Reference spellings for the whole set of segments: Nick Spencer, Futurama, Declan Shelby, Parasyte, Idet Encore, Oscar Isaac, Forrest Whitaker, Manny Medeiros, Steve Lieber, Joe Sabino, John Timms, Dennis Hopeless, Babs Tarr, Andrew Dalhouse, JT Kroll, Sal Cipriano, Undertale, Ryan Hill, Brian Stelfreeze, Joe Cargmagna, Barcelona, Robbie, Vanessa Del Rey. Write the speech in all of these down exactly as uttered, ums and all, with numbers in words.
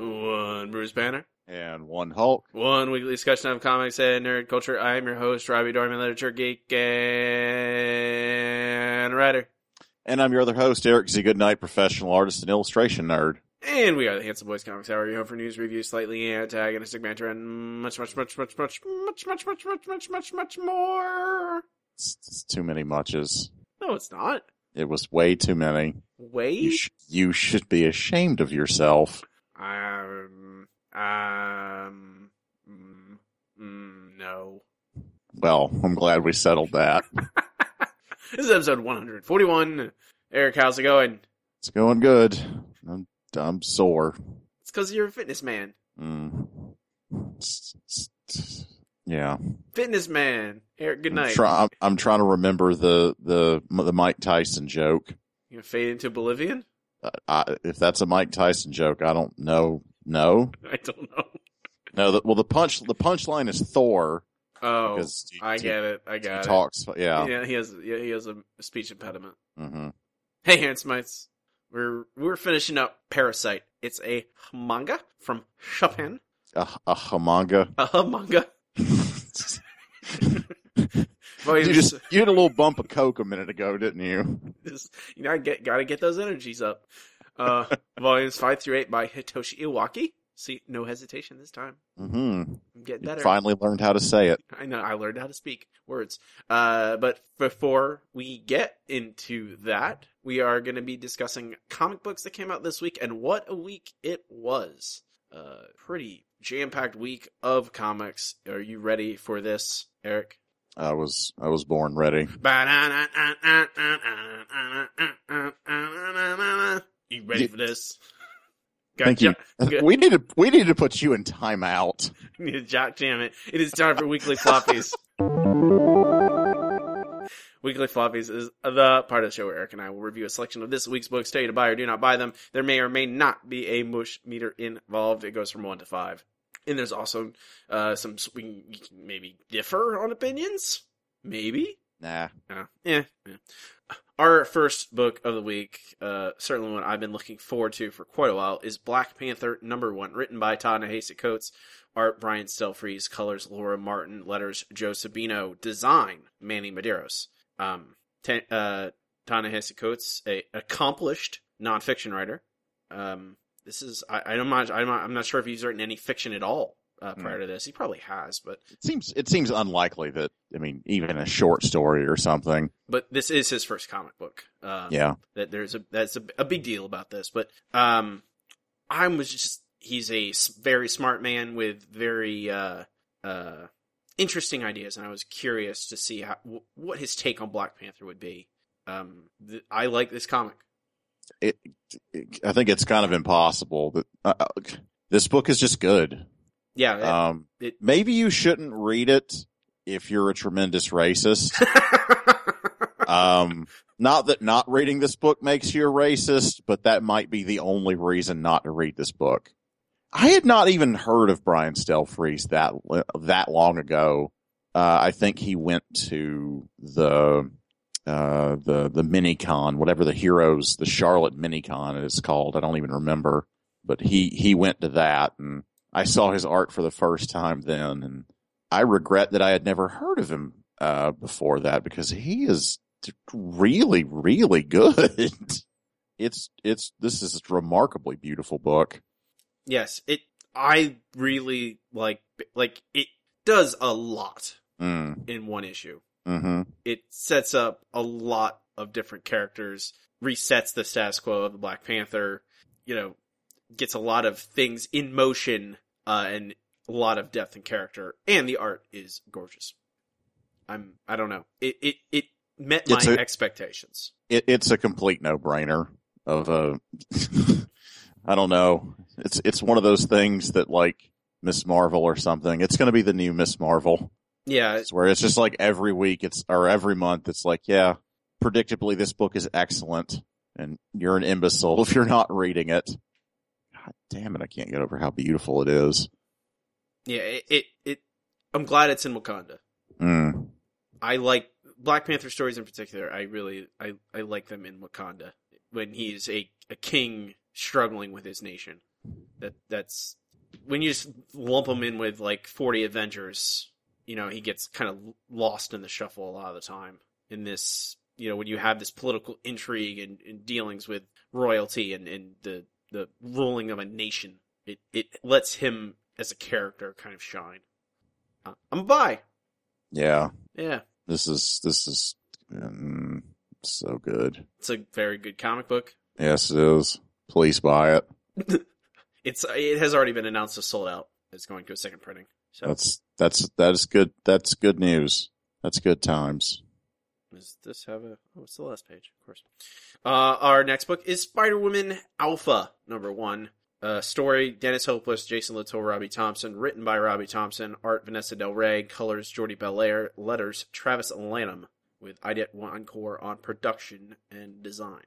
One Bruce Banner. And one Hulk. One weekly discussion of comics and nerd culture. I am your host, Robbie, Dorman, literature geek and writer. And I'm your other host, Eric Z. Goodnight, professional artist and illustration nerd. And we are the Handsome Boys Comics Hour, your home for news, reviews, slightly antagonistic banter, and much, much, much, much, much, much, much, much, much, much, much, much more. It's, it's too many muches. No, it's not. It was way too many. Way? You, sh- you should be ashamed of yourself. Um... Um, mm, mm, no. Well, I'm glad we settled that. This is episode one forty-one. Eric, how's it going? It's going good. I'm, I'm sore. It's because you're a fitness man. Mm. Yeah. Fitness man. Eric, good night. I'm, try- I'm, I'm trying to remember the, the, the Mike Tyson joke. You're going to fade into Bolivian? Uh, I, if that's a Mike Tyson joke, I don't know. No, I don't know. No, the, well, the punch the punchline is Thor. Oh, he, I get it. I got he it. Talks, yeah, yeah. He has, yeah, he has a speech impediment. Mm-hmm. Hey, Handsomites, we're we're finishing up Parasyte. It's a manga from Japan. A a manga. A manga. Boy, you just you had a little bump of coke a minute ago, didn't you? Just, you know, I get gotta get those energies up. Uh, volumes five through eight by Hitoshi Iwaaki. See, no hesitation this time. Mm-hmm. I'm getting better. You finally learned how to say it. I know. I learned how to speak words. Uh, but before we get into that, we are going to be discussing comic books that came out this week and what a week it was. Uh, pretty jam-packed week of comics. Are you ready for this, Eric? I was I was born ready. You ready for this? Got Thank jo- you. We need to we need to put you in timeout. I need to jock jam it. It is time for Weekly Floppies. Weekly Floppies is the part of the show where Eric and I will review a selection of this week's books, tell you to buy or do not buy them. There may or may not be a mush meter involved. It goes from one to five. And there's also uh, some we can maybe differ on opinions. Maybe. Nah. Uh, yeah. yeah. Our first book of the week, uh, certainly one I've been looking forward to for quite a while, is Black Panther number one, written by Ta-Nehisi Coates, art Brian Stelfreeze, colors Laura Martin, letters Joe Sabino, design Manny Medeiros. Um, ta- uh, Ta-Nehisi Coates, a accomplished nonfiction writer. Um, this is I, I don't mind, I'm not I'm not sure if he's written any fiction at all. Uh, prior mm. to this, he probably has, but it seems it seems unlikely that I mean, even a short story or something. But this is his first comic book. Um, yeah, that there's a that's a, a big deal about this. But um, I was just he's a very smart man with very uh, uh, interesting ideas, and I was curious to see how, w- what his take on Black Panther would be. Um, th- I like this comic. It, it, I think it's kind of impossible that uh, this book is just good. Yeah. It, um, it, maybe you shouldn't read it if you're a tremendous racist. um, not that not reading this book makes you a racist, but that might be the only reason not to read this book. I had not even heard of Brian Stelfreeze that that long ago. Uh, I think he went to the uh, the the Minicon, whatever the Heroes, the Charlotte Minicon is called. I don't even remember, but he he went to that and. I saw his art for the first time then, and I regret that I had never heard of him uh, before that because he is really, really good. it's it's this is a remarkably beautiful book. Yes, it. I really like like it does a lot mm. in one issue. Mm-hmm. It sets up a lot of different characters, resets the status quo of the Black Panther. You know. Gets a lot of things in motion uh, and a lot of depth and character, and the art is gorgeous. I'm I don't know it it, it met my it's a, expectations. It, it's a complete no brainer of a I don't know. It's it's one of those things that, like, Miss Marvel or something. It's going to be the new Miss Marvel. Yeah. It's where it's just like every week it's or every month it's like, yeah, predictably this book is excellent and you're an imbecile if you're not reading it. God damn it, I can't get over how beautiful it is. Yeah, it it, it I'm glad it's in Wakanda. Mm. I like Black Panther stories in particular. I really I, I like them in Wakanda when he's a, a king struggling with his nation. That that's when you just lump him in with like forty Avengers, you know, he gets kind of lost in the shuffle a lot of the time in this, you know, when you have this political intrigue and, and dealings with royalty and, and the, the ruling of a nation, it, it lets him as a character kind of shine. Uh, I'm a buy. Yeah. Yeah. This is, this is um, so good. It's a very good comic book. Yes, it is. Please buy it. It's it has already been announced as sold out. It's going to a second printing. So that's that's that is good. That's good news. That's good times. Does this have a? Oh, it's the last page, of course. Uh, our next book is Spider-Women Alpha number one. Uh, story: Dennis Hopeless, Jason Latour, Robbie Thompson. Written by Robbie Thompson. Art: Vanessa Del Rey. Colors: Jordi Belair. Letters: Travis Lanham. With Idet Encore on production and design.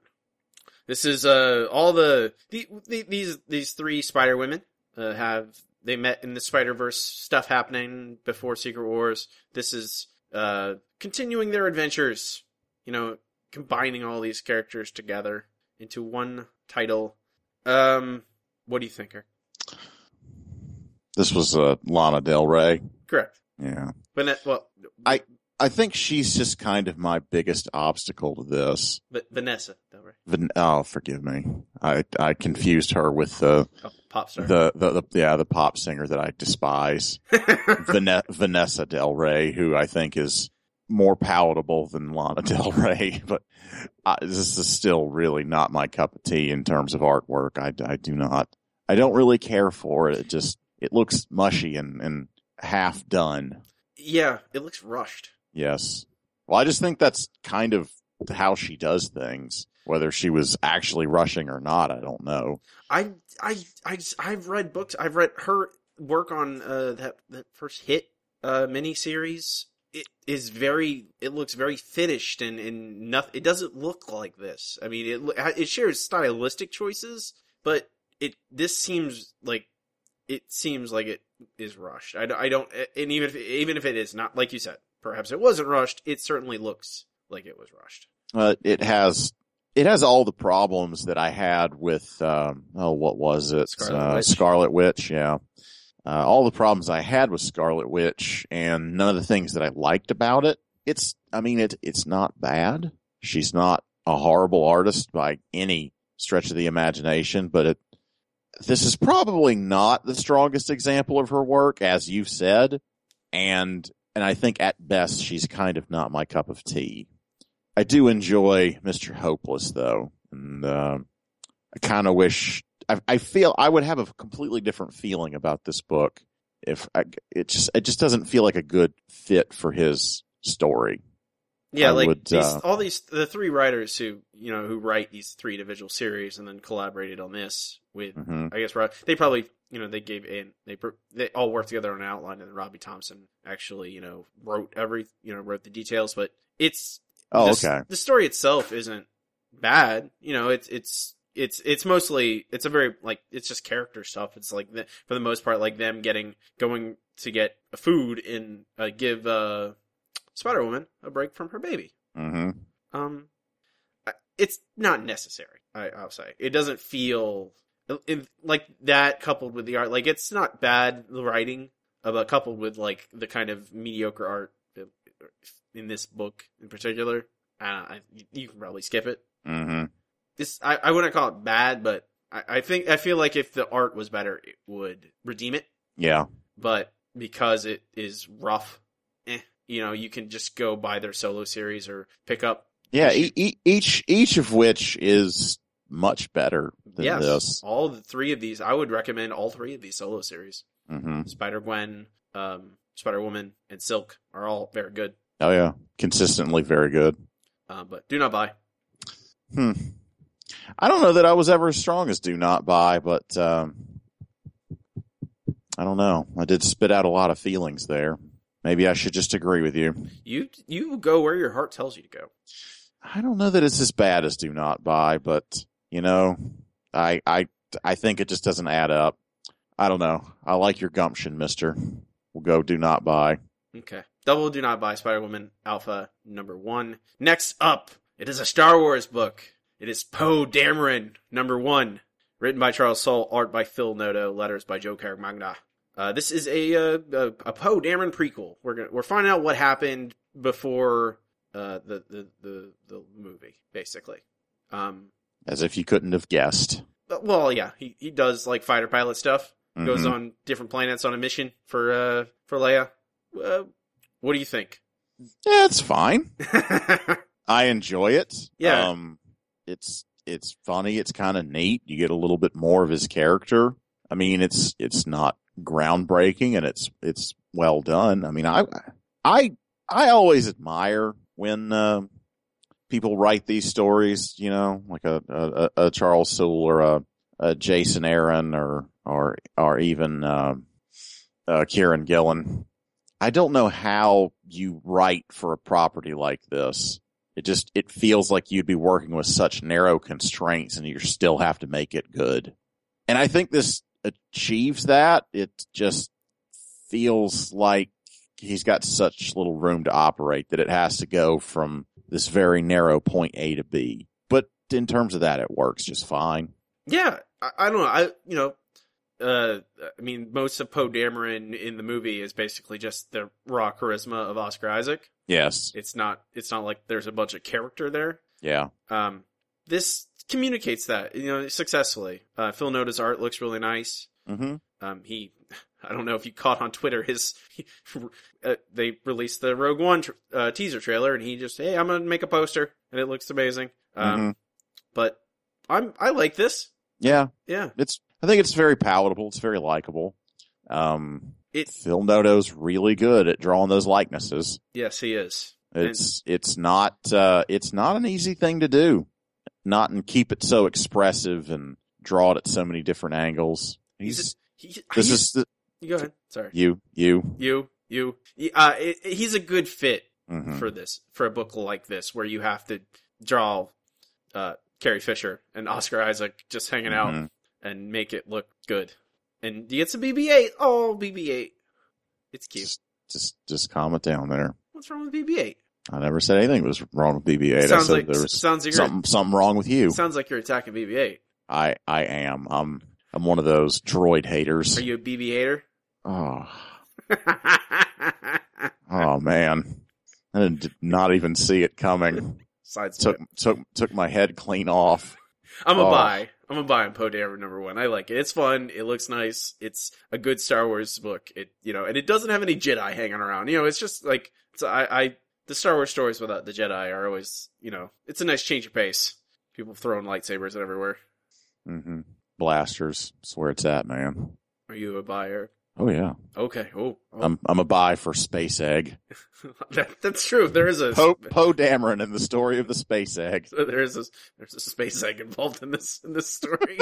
This is uh all the, the, the these these three Spider-Women uh, have they met in the Spider-Verse stuff happening before Secret Wars. This is uh continuing their adventures, you know, combining all these characters together into one title. Um, what do you think, Eric? This was uh, Lana Del Rey, correct? Yeah, but that, well, I. I think she's just kind of my biggest obstacle to this. But Vanessa, Del Rey. Van- oh, forgive me. I I confused her with the oh, pop star. The, the, the yeah the pop singer that I despise, Van- Vanessa Del Rey, who I think is more palatable than Lana Del Rey. But I, this is still really not my cup of tea in terms of artwork. I, I do not. I don't really care for it. It just it looks mushy and, and half done. Yeah, it looks rushed. Yes. Well, I just think that's kind of how she does things. Whether she was actually rushing or not, I don't know. I, I, I, I've read books. I've read her work on uh, that, that first Hit uh, miniseries. It is very, it looks very finished and, and nothing. It doesn't look like this. I mean, it, it shares stylistic choices, but it, this seems like, it seems like it is rushed. I, I don't, and even if, even if it is not, like you said, perhaps it wasn't rushed. It certainly looks like it was rushed. Uh, it has it has all the problems that I had with, um, oh, what was it? Scarlet uh, Witch. Scarlet Witch, yeah. Uh, all the problems I had with Scarlet Witch and none of the things that I liked about it. It's, I mean, it, it's not bad. She's not a horrible artist by any stretch of the imagination, but it, this is probably not the strongest example of her work, as you've said, and... And I think at best, she's kind of not my cup of tea. I do enjoy Mister Hopeless, though. And uh, I kind of wish... I, I feel I would have a completely different feeling about this book. If I, it just it just doesn't feel like a good fit for his story. Yeah, I like would, these, uh, all these... The three writers who, you know, who write these three individual series and then collaborated on this with, mm-hmm. I guess, they probably... You know, they gave in, they they all worked together on an outline, and Robbie Thompson actually, you know, wrote every, you know, wrote the details, but it's, oh, the, okay. The story itself isn't bad. You know, it's, it's, it's, it's mostly, it's a very, like, it's just character stuff. It's like, the, for the most part, like them getting, going to get food and uh, give, uh, Spider-Woman a break from her baby. Mm-hmm. Um, it's not necessary. I, I'll say it doesn't feel, If, like that coupled with the art, like it's not bad, the writing, but coupled with like the kind of mediocre art in this book in particular, uh, I, you can probably skip it. Mm-hmm. This I, I wouldn't call it bad, but I, I think I feel like if the art was better, it would redeem it. Yeah. But because it is rough, eh, you know, you can just go buy their solo series or pick up. Yeah, each e- each, each of which is. Much better than yes, this. All the three of these, I would recommend all three of these solo series. Mm-hmm. Spider-Gwen, um, Spider-Woman, and Silk are all very good. Oh yeah, consistently very good. Uh, but do not buy. Hmm. I don't know that I was ever as strong as do not buy, but um, I don't know. I did spit out a lot of feelings there. Maybe I should just agree with you. You you go where your heart tells you to go. I don't know that it's as bad as do not buy, but, you know, I I I think it just doesn't add up. I don't know. I like your gumption, mister. We'll go do not buy. Okay. Double do not buy Spider-Woman Alpha number one. Next up, it is a Star Wars book. It is Poe Dameron number one. Written by Charles Soule, art by Phil Noto, letters by Joe Cargmagna. Uh, this is a, a, a Poe Dameron prequel. We're gonna, we're finding out what happened before uh, the, the, the, the movie, basically. Um, As if you couldn't have guessed. Well, yeah, he, he does like fighter pilot stuff. Mm-hmm. Goes on different planets on a mission for uh, for Leia. Uh, what do you think? Yeah, it's fine. I enjoy it. Yeah, um, it's it's funny. It's kind of neat. You get a little bit more of his character. I mean, it's it's not groundbreaking, and it's it's well done. I mean, I I I always admire when uh, people write these stories. You know, like a a, a Charles Soule or a, a Jason Aaron or or or even uh, uh, Kieran Gillen. I don't know how you write for a property like this. It just, it feels like you'd be working with such narrow constraints and you still have to make it good. And I think this achieves that. It just feels like he's got such little room to operate that it has to go from this very narrow point A to B. But in terms of that, it works just fine. Yeah. I, I don't know. I, you know, Uh, I mean, most of Poe Dameron in the movie is basically just the raw charisma of Oscar Isaac. Yes. It's not, it's not like there's a bunch of character there. Yeah. Um, this communicates that, you know, successfully. Uh, Phil Nota's art looks really nice. Mm-hmm. Um, he, I don't know if you caught on Twitter, his, he, uh, they released the Rogue One tra- uh, teaser trailer and he just, hey, I'm going to make a poster and it looks amazing. Um, mm-hmm. but I'm, I like this. Yeah. Yeah. It's, I think it's very palatable. It's very likable. Um, it, Phil Noto's really good at drawing those likenesses. Yes, he is. It's and, it's not uh, it's not an easy thing to do, not and keep it so expressive and draw it at so many different angles. He's, he's a, he, this he's, is the, go ahead. Sorry, you you you you. Uh, it, it, he's a good fit mm-hmm. for this for a book like this where you have to draw uh, Carrie Fisher and Oscar Isaac just hanging mm-hmm. out. And make it look good. And you get some B B eight. Oh, B B eight. It's cute. Just, just just calm it down there. What's wrong with B B eight? I never said anything was wrong with B B eight. Sounds I said like, there was sounds like something, something wrong with you. Sounds like you're attacking B B eight. I, I am. I'm I'm one of those droid haters. Are you a B B hater? Oh. Oh, man. I did not even see it coming. Side took, took, took my head clean off. I'm a oh. buy. I'm gonna buy Poe Dameron number one. I like it. It's fun. It looks nice. It's a good Star Wars book. It, you know, and it doesn't have any Jedi hanging around. You know, it's just like it's, I, I, the Star Wars stories without the Jedi are always, you know, it's a nice change of pace. People throwing lightsabers everywhere. Mm-hmm. Blasters. That's where it's at, man. Are you a buyer? Oh yeah. Okay. Oh, oh. I'm I'm a buy for Space Egg. that, that's true. There is a Poe Poe Dameron in the story of the Space Egg. So there is a there's a Space Egg involved in this in this story.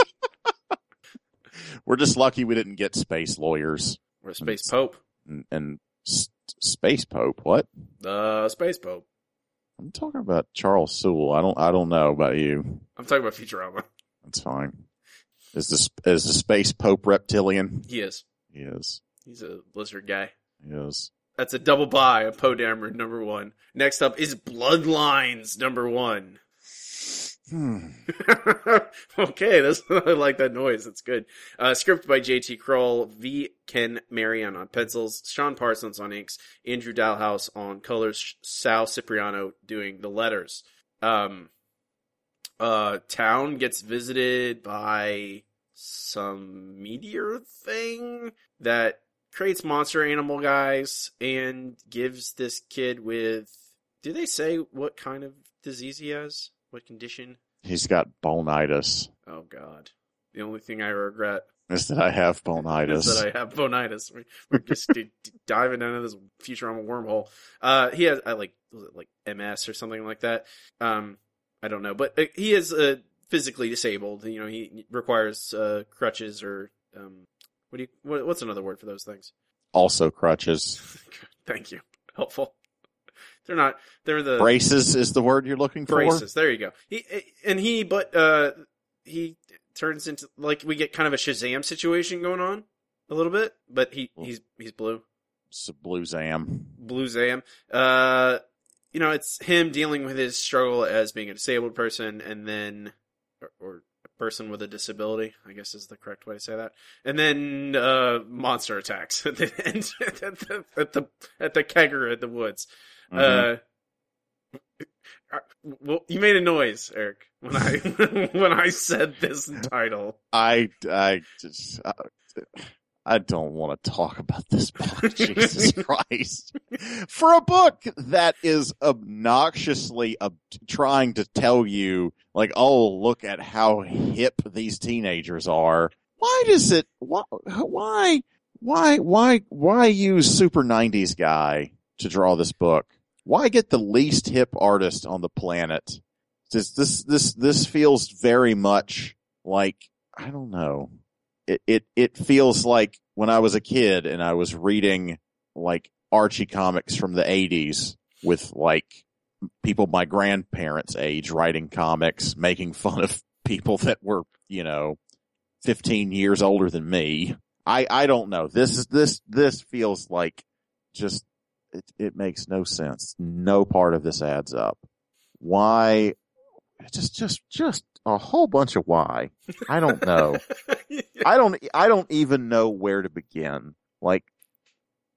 We're just lucky we didn't get space lawyers. Or Space and, Pope. And, and S- Space Pope. What? Uh, Space Pope. I'm talking about Charles Soule. I don't I don't know about you. I'm talking about Futurama. That's fine. Is this is the Space Pope reptilian? He is. He is. He's a lizard guy. He is. That's a double buy of Poe Dameron number one. Next up is Bloodlines number one. Hmm. Okay, that's, I like that noise. That's good. Uh, script by J T Kroll, V. Ken Marion on pencils, Sean Parsons on inks, Andrew Dalhouse on colors, Sal Cipriano doing the letters. Um, uh, town gets visited by some meteor thing that creates monster animal guys and gives this kid with, do they say what kind of disease he has? What condition? He's got bonitis. Oh, God. The only thing I regret is that I have bonitis. Is that I have bonitis. We're just d- d- diving into this Futurama wormhole. Uh, he has, I like, was it like M S or something like that? Um, I don't know, but he is a physically disabled. You know, he requires uh, crutches or um, what do you? What, what's another word for those things? Also crutches. Thank you. Helpful. They're not. They're the braces is the word you're looking for. Braces. There you go. He and he, but uh, he turns into like we get kind of a Shazam situation going on a little bit, but he he's he's blue. It's a blue Zam. Blue Zam. Uh, you know, it's him dealing with his struggle as being a disabled person, and then or, or a person with a disability, I guess is the correct way to say that. And then uh, monster attacks at the end, at the at the, at the kegger at the woods. Mm-hmm. Uh, well, you made a noise, Eric, when I when I said this title. I I just. Uh... I don't want to talk about this book, Jesus Christ. For a book that is obnoxiously ob- trying to tell you, like, oh, look at how hip these teenagers are. Why does it, why, why, why, why, why use Super nineties guy to draw this book? Why get the least hip artist on the planet? This, this, this, this feels very much like, I don't know. It, it it feels like when I was a kid and I was reading like Archie comics from the eighties with like people my grandparents' age writing comics, making fun of people that were, you know, fifteen years older than me. I, I don't know. This is this this feels like just it it makes no sense. No part of this adds up. Why? Just just just. A whole bunch of why. I don't know. I don't I don't even know where to begin. Like,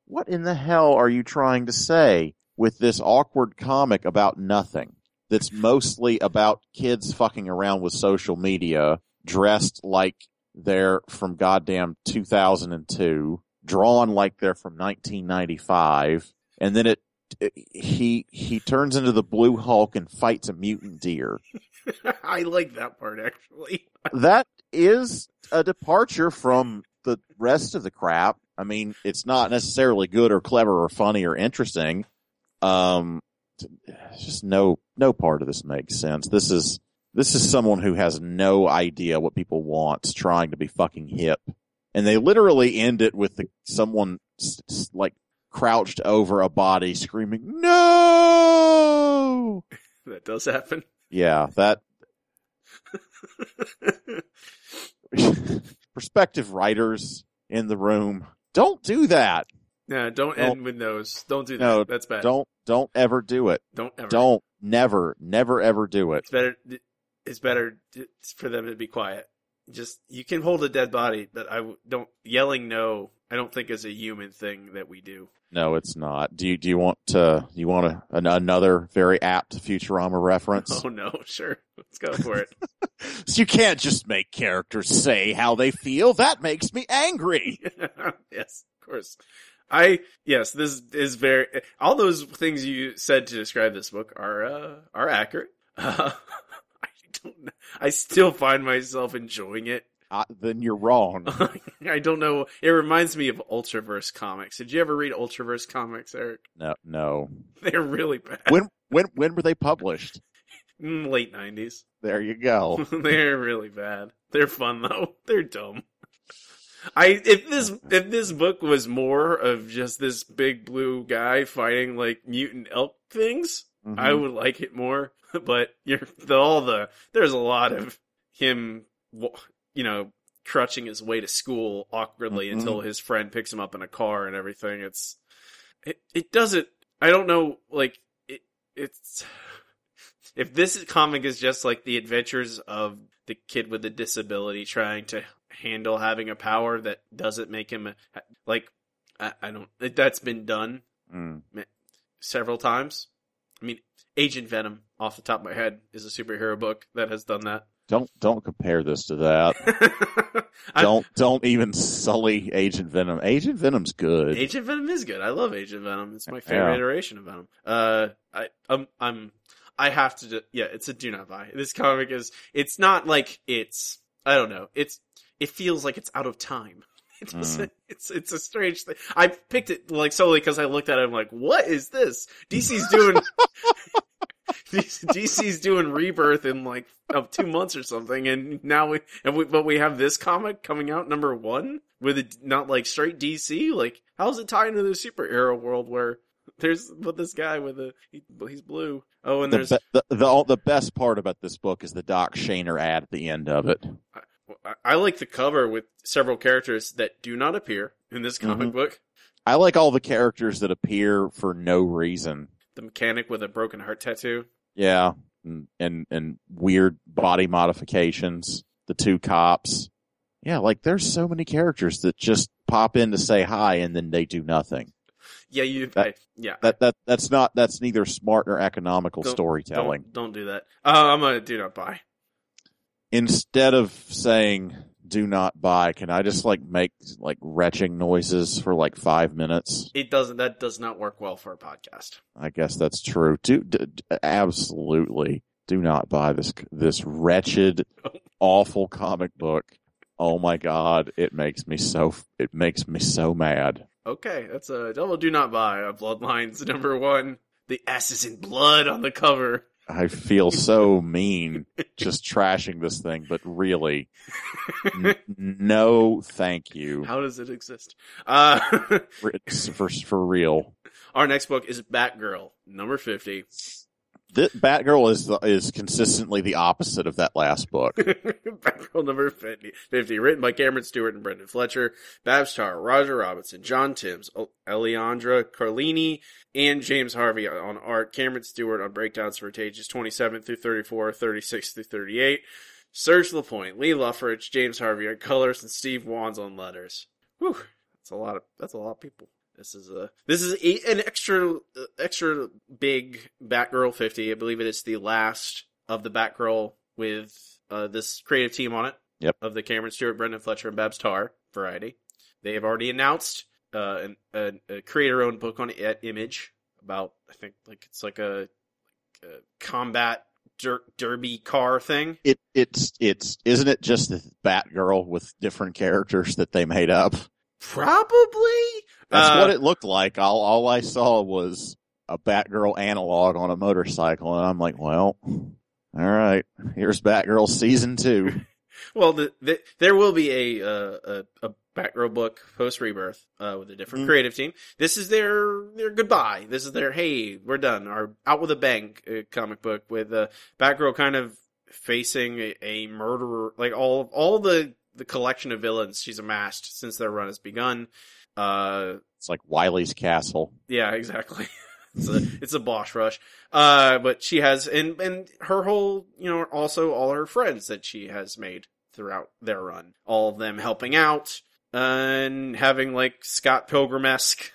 what in the hell are you trying to say with this awkward comic about nothing that's mostly about kids fucking around with social media, dressed like they're from goddamn two thousand two, drawn like they're from nineteen ninety-five, and then it He he turns into the Blue Hulk and fights a mutant deer. I like that part, actually. That is a departure from the rest of the crap. I mean, it's not necessarily good or clever or funny or interesting. Um, just no no part of this makes sense. This is this is someone who has no idea what people want, trying to be fucking hip, and they literally end it with the, someone like. Crouched over a body screaming, "No!" That does happen. Yeah, that. Prospective writers in the room, don't do that. Yeah, don't, don't end with those. Don't do no, that. That's bad. Don't, don't ever do it. Don't ever. Don't, never, never ever do it. It's better, it's better for them to be quiet. Just, you can hold a dead body, but I don't, yelling no, I don't think is a human thing that we do. No, it's not. Do you, do you want to, you want a, an, another very apt Futurama reference? Oh no, sure. Let's go for it. So you can't just make characters say how they feel. That makes me angry. Yes, of course. I, yes, this is very, all those things you said to describe this book are, uh, are accurate. Uh, I still find myself enjoying it. Uh, then you're wrong. I don't know. It reminds me of Ultraverse comics. Did you ever read Ultraverse comics, Eric? No, no. They're really bad. When when when were they published? Late nineties. There you go. They're really bad. They're fun though. They're dumb. I if this if this book was more of just this big blue guy fighting like mutant elk things, mm-hmm. I would like it more. But you're the, all the there's a lot of him, you know, crutching his way to school awkwardly mm-hmm. until his friend picks him up in a car and everything. It's it, it doesn't. I don't know. Like it, it's if this comic is just like the adventures of the kid with a disability trying to handle having a power that doesn't make him a, like I, I don't. That's been done mm. several times. I mean, Agent Venom, off the top of my head, is a superhero book that has done that. Don't don't compare this to that. don't don't even sully Agent Venom. Agent Venom's good. Agent Venom is good. I love Agent Venom. It's my favorite yeah. iteration of Venom. Uh, I um I'm I have to. Do, yeah, it's a do not buy. This comic is. It's not like it's. I don't know. It's. It feels like it's out of time. It doesn't, mm. It's it's a strange thing. I picked it like solely because I looked at it. I'm like, what is this? D C's doing D C's doing Rebirth in like of two months or something, and now we and we, but we have this comic coming out number one with a, not like straight D C. Like, how does it tie into the superhero world where there's but this guy with a he, he's blue? Oh, and the, there's the the, the, all, the best part about this book is the Doc Shaner ad at the end of it. I, I like the cover with several characters that do not appear in this comic mm-hmm. book. I like all the characters that appear for no reason. The mechanic with a broken heart tattoo. Yeah, and, and and weird body modifications. The two cops. Yeah, like there's so many characters that just pop in to say hi and then they do nothing. Yeah, you. That, I, yeah, that that that's not that's neither smart nor economical don't, storytelling. Don't, don't do that. Uh, I'm gonna do not buy. Instead of saying do not buy, can I just like make like retching noises for like five minutes? It doesn't. That does not work well for a podcast. I guess that's true. Do, do absolutely do not buy this this wretched, awful comic book. Oh my God! It makes me so it makes me so mad. Okay, that's a double do not buy of Bloodlines number one. The ass is in blood on the cover. I feel so mean just trashing this thing, but really, n- no thank you. How does it exist? Uh, it's for, for real. Our next book is Batgirl, number fifty. This, Batgirl is the, is consistently the opposite of that last book. Batgirl number fifty, written by Cameron Stewart and Brendan Fletcher, Babs Tarr, Roger Robinson, John Timms, Alejandra Carlini, and James Harvey on art, Cameron Stewart on breakdowns for pages twenty-seven through thirty-four, thirty-six through thirty-eight, Serge LaPointe, Lee Luffridge, James Harvey on colors, and Steve Wands on letters. Whew, that's a lot of that's a lot of people. This is a this is a, an extra extra big Batgirl fifty. I believe it is the last of the Batgirl with uh, this creative team on it. Yep. Of the Cameron Stewart, Brendan Fletcher, and Babs Tarr variety. They have already announced uh, an, a, a creator-owned book on Image about I think like it's like a, like a combat der- derby car thing. It it's it's isn't it just the Batgirl with different characters that they made up? Probably. That's uh, what it looked like. All, all I saw was a Batgirl analog on a motorcycle, and I'm like, well, all right, here's Batgirl season two. Well, the, the, there will be a, uh, a a Batgirl book post-Rebirth uh, with a different mm. creative team. This is their their goodbye. This is their, hey, we're done. Our out with a bang uh, comic book with uh, Batgirl kind of facing a, a murderer. Like, all all the... the collection of villains she's amassed since their run has begun. Uh, it's like Wily's Castle. Yeah, exactly. It's a, it's a boss rush. Uh, but she has, and, and her whole, you know, also all her friends that she has made throughout their run, all of them helping out uh, and having like Scott Pilgrim-esque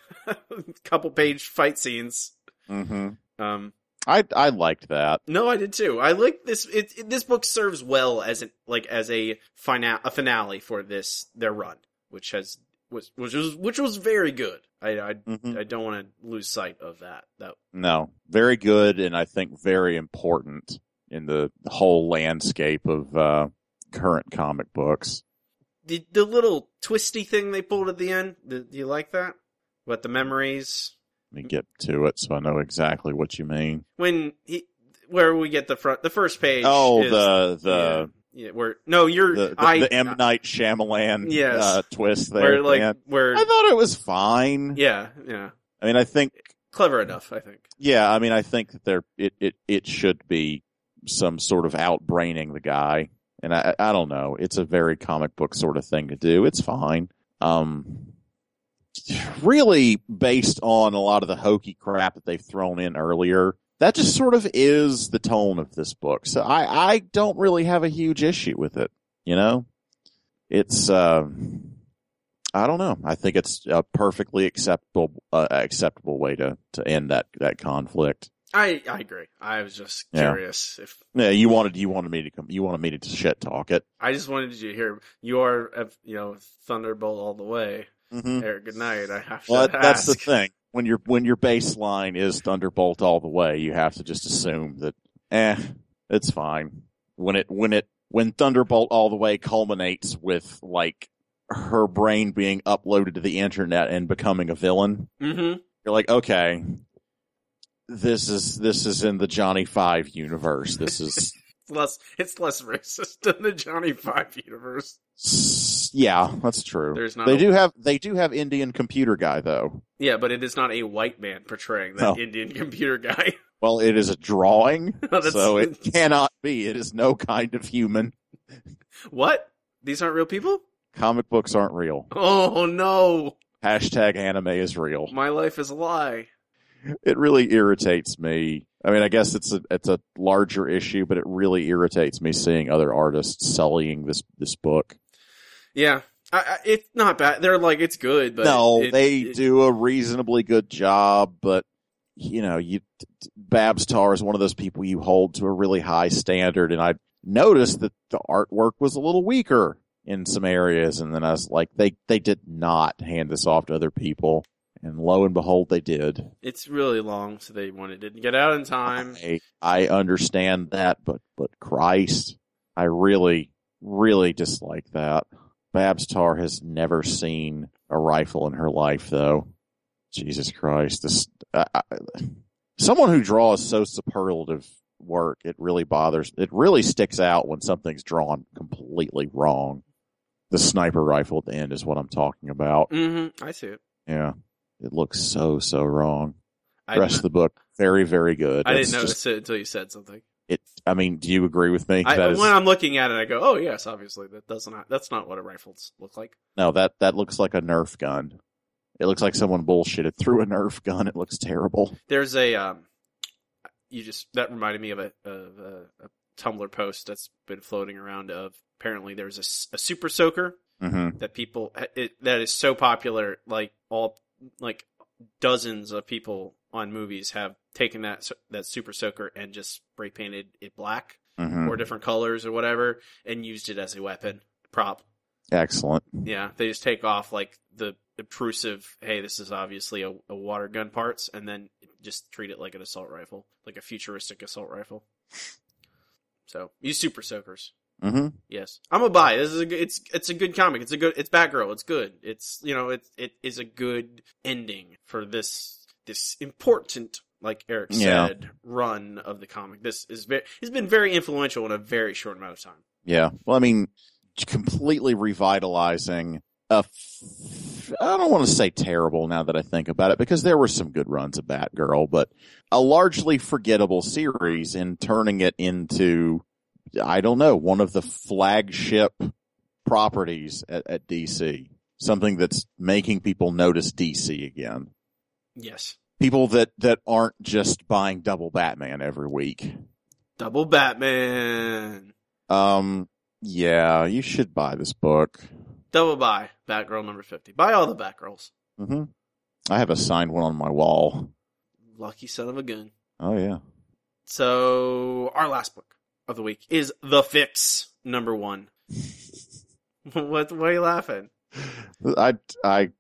couple page fight scenes. Mm-hmm. Um, I, I liked that. No, I did too. I like this. It, it, this book serves well as an like as a fina- a finale for this their run, which has was which was which was very good. I I, mm-hmm. I don't want to lose sight of that. That no, very good, and I think very important in the whole landscape of uh, current comic books. The the little twisty thing they pulled at the end. Do, do you like that? About the memories. Let me get to it so I know exactly what you mean. When he, where we get the front, the first page. Oh, is, the the yeah, yeah, where no, you're the, the, I, the M. Night Shyamalan yes. uh, twist there. Where, like, where I thought it was fine. Yeah, yeah. I mean, I think clever enough. I think. Yeah, I mean, I think that there it it it should be some sort of outbraining the guy, and I I don't know. It's a very comic book sort of thing to do. It's fine. Um. Really based on a lot of the hokey crap that they've thrown in earlier, that just sort of is the tone of this book. So I, I don't really have a huge issue with it. You know, it's uh, I don't know. I think it's a perfectly acceptable uh, acceptable way to, to end that, that conflict. I, I agree. I was just curious yeah. if yeah you wanted you wanted me to come you wanted me to shit talk it. I just wanted you to hear you are you know Thunderbolt all the way. Mm-hmm. Eric, good night. I have well, to that, ask. That's the thing. When your when your baseline is Thunderbolt all the way, you have to just assume that eh, it's fine. When it when it when Thunderbolt all the way culminates with like her brain being uploaded to the internet and becoming a villain, mm-hmm. you're like, okay, this is this is in the Johnny Five universe. This is less. It's less racist than the Johnny Five universe. Yeah, that's true. There's not they a... do have they do have Indian computer guy though. Yeah, but it is not a white man portraying that no. Indian computer guy. Well, it is a drawing, no, so it cannot be. It is no kind of human. What? These aren't real people? Comic books aren't real. Oh no! Hashtag anime is real. My life is a lie. It really irritates me. I mean, I guess it's a it's a larger issue, but it really irritates me seeing other artists sullying this this book. Yeah, I, I, it's not bad. They're like, it's good, but no, it, they it, do a reasonably good job. But you know, you Babs Tarr is one of those people you hold to a really high standard, and I noticed that the artwork was a little weaker in some areas, and then I was like, they they did not hand this off to other people, and lo and behold, they did. It's really long, so they wanted it didn't get out in time. I, I understand that, but but Christ, I really really dislike that. Babs Tarr has never seen a rifle in her life, though. Jesus Christ. This, I, I, someone who draws so superlative work, it really bothers. It really sticks out when something's drawn completely wrong. The sniper rifle at the end is what I'm talking about. Mm-hmm. I see it. Yeah. It looks so, so wrong. The I, rest of the book, very, very good. I it's didn't notice just, it until you said something. It. I mean, do you agree with me? I, is, when I'm looking at it, I go, "Oh yes, obviously that doesn't. That's not what a rifle looks like." No, that that looks like a Nerf gun. It looks like someone bullshitted through a Nerf gun. It looks terrible. There's a. Um, you just that reminded me of a, of a, a Tumblr post that's been floating around. Of apparently there's a, a super soaker mm-hmm. that people it, that is so popular, like all like dozens of people on movies have taken that that super soaker and just spray painted it black mm-hmm. or different colors or whatever and used it as a weapon prop. Excellent. Yeah, they just take off like the obtrusive, hey, this is obviously a, a water gun parts, and then just treat it like an assault rifle, like a futuristic assault rifle. So use super soakers. Mm-hmm. Yes, I'm a buy. This is a it's it's a good comic. It's a good it's Batgirl. It's good. It's you know it it is a good ending for this. This important, like Eric said, yeah. run of the comic. This is very, it's been very influential in a very short amount of time. Yeah. Well, I mean, completely revitalizing a f- I don't want to say terrible now that I think about it, because there were some good runs of Batgirl, but a largely forgettable series and turning it into, I don't know, one of the flagship properties at, at D C. Something that's making people notice D C again. Yes. People that, that aren't just buying Double Batman every week. Double Batman. Um, yeah, you should buy this book. Double buy. Batgirl number fifty. Buy all the Batgirls. Mm-hmm. I have a signed one on my wall. Lucky son of a gun. Oh, yeah. So, our last book of the week is The Fix, number one. What, why are you laughing? I, I,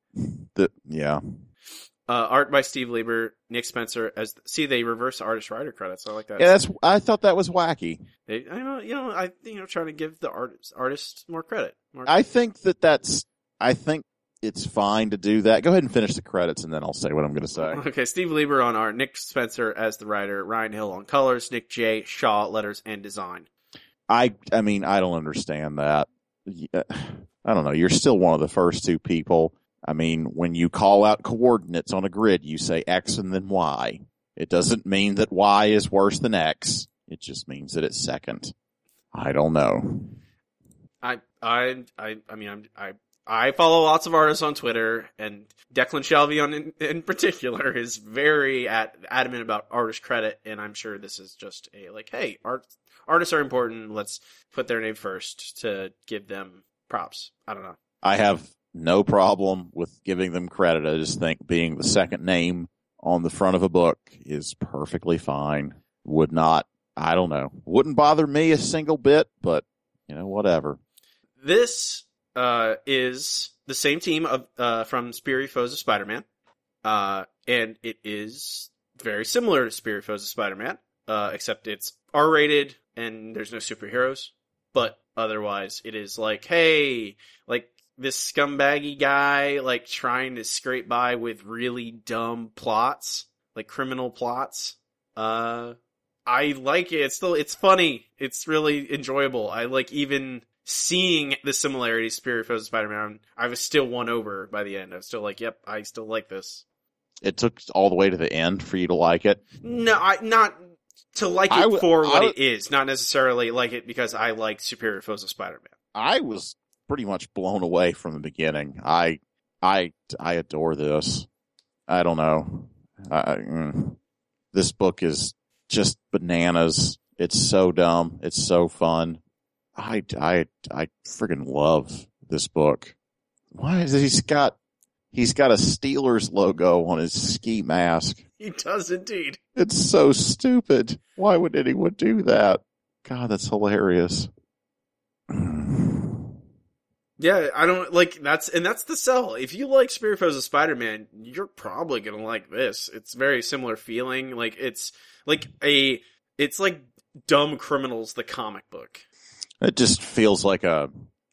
the, yeah. Uh, art by Steve Lieber, Nick Spencer. As see, they reverse artist writer credits. I like that. Yeah, that's. I thought that was wacky. They, I know, you know, I you know, trying to give the artist artists more credit. More I credit. think that that's. I think it's fine to do that. Go ahead and finish the credits, and then I'll say what I'm going to say. Okay, Steve Lieber on art, Nick Spencer as the writer, Ryan Hill on colors, Nick J. Shaw letters and design. I. I mean, I don't understand that. I don't know. You're still one of the first two people. I mean, when you call out coordinates on a grid, you say X and then Y. It doesn't mean that Y is worse than X. It just means that it's second. I don't know. I, I, I, I mean, I'm, I, I follow lots of artists on Twitter, and Declan Shelby on in, in particular is very ad, adamant about artist credit. And I'm sure this is just a like, hey, art, artists are important. Let's put their name first to give them props. I don't know. I have. No problem with giving them credit. I just think being the second name on the front of a book is perfectly fine. Would not, I don't know, wouldn't bother me a single bit, but, you know, whatever. This uh, is the same team of uh, from Speary Foes of Spider-Man, uh, and it is very similar to Speary Foes of Spider-Man, uh, except it's R-rated and there's no superheroes, but otherwise it is like, hey, like, this scumbaggy guy, like, trying to scrape by with really dumb plots. like criminal plots. Uh, I like it. It's still, it's funny. It's really enjoyable. I like even seeing the similarities Spirit Foes and Spider-Man. I was still won over by the end. I was still like, yep, I still like this. It took all the way to the end for you to like it? No, I, not to like it w- for what w- it is. Not necessarily like it because I like Superior Foes of Spider-Man. I was pretty much blown away from the beginning. I I, I adore this. I don't know. I, mm, this book is just bananas. It's so dumb. It's so fun. I, I, I friggin' love this book. Why is it? He's got... He's got a Steelers logo on his ski mask. He does indeed. It's so stupid. Why would anyone do that? God, that's hilarious. Yeah, I don't like that's and that's the sell. If you like Spirit Foes of Spider-Man, you're probably gonna like this. It's very similar feeling. Like it's like a it's like Dumb Criminals, the comic book. It just feels like a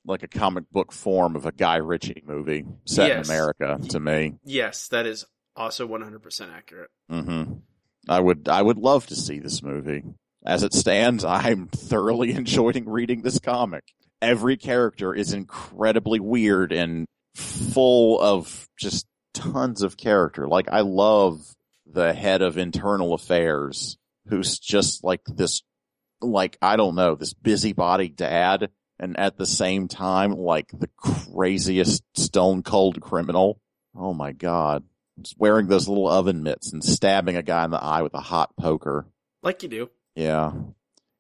like a comic book form of a Guy Ritchie movie set yes. in America to me. Yes, that is also one hundred percent accurate. Mm-hmm. I would, I would love to see this movie. As it stands, I'm thoroughly enjoying reading this comic. Every character is incredibly weird and full of just tons of character. Like, I love the head of internal affairs who's just like this, like, I don't know, this busybody dad. And at the same time, like, the craziest stone-cold criminal. Oh, my God. Just wearing those little oven mitts and stabbing a guy in the eye with a hot poker. Like you do. Yeah.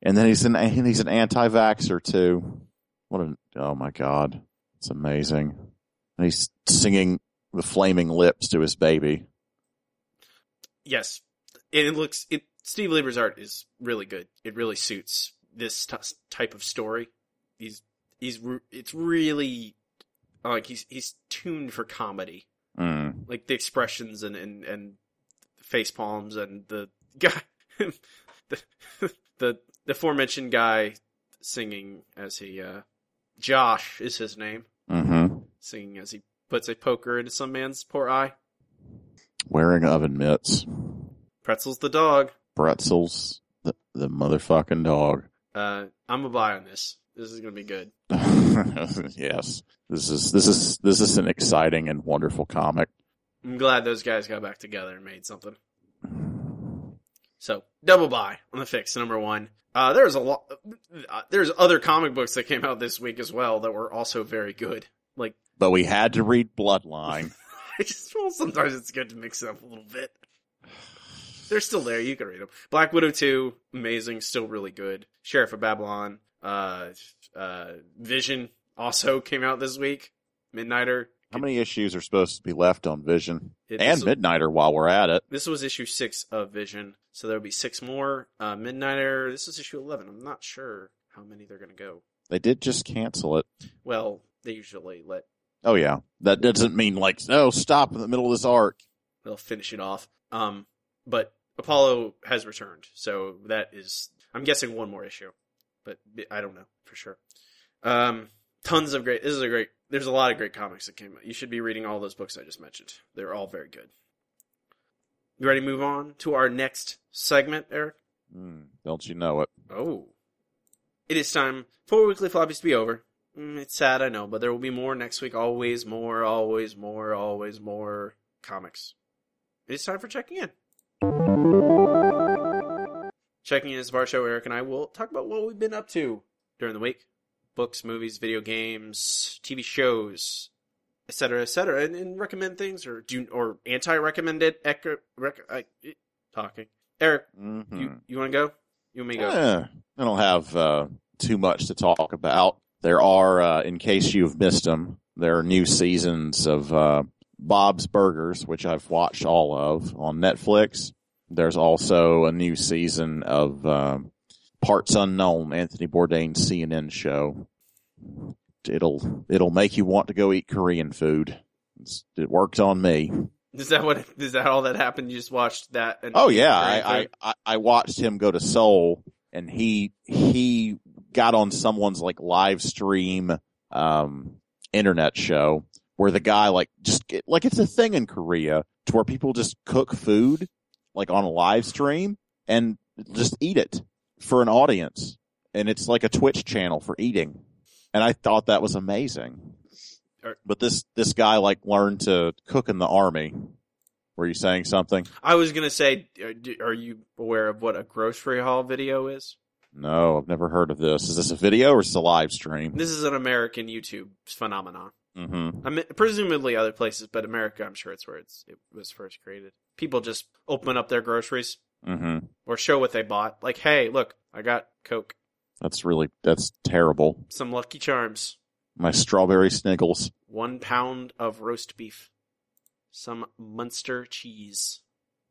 And then he's an he's an anti-vaxxer, too. What an... Oh, my God. It's amazing. And he's singing The Flaming Lips to his baby. Yes. It looks... It, Steve Lieber's art is really good. It really suits this t- type of story. He's, he's, it's really, like, he's, he's tuned for comedy. Mm. Like, the expressions and, and, and face palms and the guy, the, the, the aforementioned guy singing as he, uh, Josh is his name. Mm-hmm. Singing as he puts a poker into some man's poor eye. Wearing oven mitts. Pretzel's the dog. Pretzel's the, the motherfucking dog. Uh, I'm a buy on this. This is going to be good. Yes. This is this is this is an exciting and wonderful comic. I'm glad those guys got back together and made something. So, double buy on The Fix, number one. Uh, there's a lot uh, there's other comic books that came out this week as well that were also very good. Like But we had to read Bloodline. I just well, sometimes it's good to mix it up a little bit. They're still there, you can read them. Black Widow two, amazing, still really good. Sheriff of Babylon. Uh, uh, Vision also came out this week. Midnighter. How many issues are supposed to be left on Vision it, and Midnighter while we're at it? This was issue six of Vision, so there'll be six more. Uh, Midnighter, this is issue eleven. I'm not sure how many they're going to go. They did just cancel it. Well, they usually let... Oh, yeah. That doesn't mean, like, no, stop in the middle of this arc. They'll finish it off. Um, but Apollo has returned, so that is... I'm guessing one more issue. But I don't know for sure. Um, tons of great. This is a great. There's a lot of great comics that came out. You should be reading all those books I just mentioned. They're all very good. You ready to move on to our next segment, Eric? Mm, don't you know it? Oh, it is time for Weekly Floppies to be over. Mm, it's sad, I know, but there will be more next week. Always more, always more, always more comics. It is time for checking in. Checking in is our show. Eric and I will talk about what we've been up to during the week. Books, movies, video games, T V shows, et cetera, et cetera. And, and recommend things or do or anti-recommend it. Ec- rec- I, it talking. Eric, mm-hmm. you, you want to go? You may go. Yeah, I don't have uh, too much to talk about. There are, uh, in case you've missed them, there are new seasons of uh, Bob's Burgers, which I've watched all of on Netflix. There's also a new season of uh, Parts Unknown, Anthony Bourdain's C N N show. It'll it'll make you want to go eat Korean food. It's, it worked on me. Is that what? Is that all that happened? You just watched that? And oh yeah, I, I I watched him go to Seoul, and he he got on someone's like live stream um, internet show where the guy like just like it's a thing in Korea to where people just cook food. like on a live stream and just eat it for an audience. And it's like a Twitch channel for eating. And I thought that was amazing. But this, this guy like learned to cook in the army. Were you saying something? I was going to say, are you aware of what a grocery haul video is? No, I've never heard of this. Is this a video or is this a live stream? This is an American YouTube phenomenon. Mm-hmm. I mean, presumably other places, but America, I'm sure it's where it's, it was first created. People just open up their groceries mm-hmm. or show what they bought. Like, hey, look, I got Coke. That's really, that's terrible. Some Lucky Charms. My strawberry Snickles. One pound of roast beef. Some Munster cheese.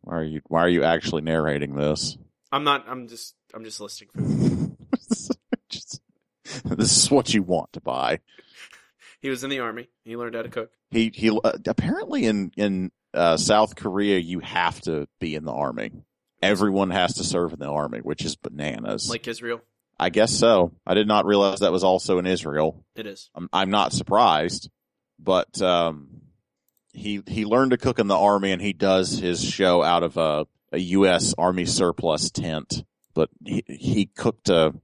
Why are you, why are you actually narrating this? I'm not, I'm just, I'm just listing food. just, this is what you want to buy. He was in the army. He learned how to cook. He, he, uh, apparently in, in, uh, South Korea, you have to be in the army. Everyone has to serve in the army, which is bananas. Like Israel? I guess so. I did not realize that was also in Israel. It is. I'm, I'm not surprised, but, um, He he learned to cook in the army, and he does his show out of a, a U S Army surplus tent. But he he cooked a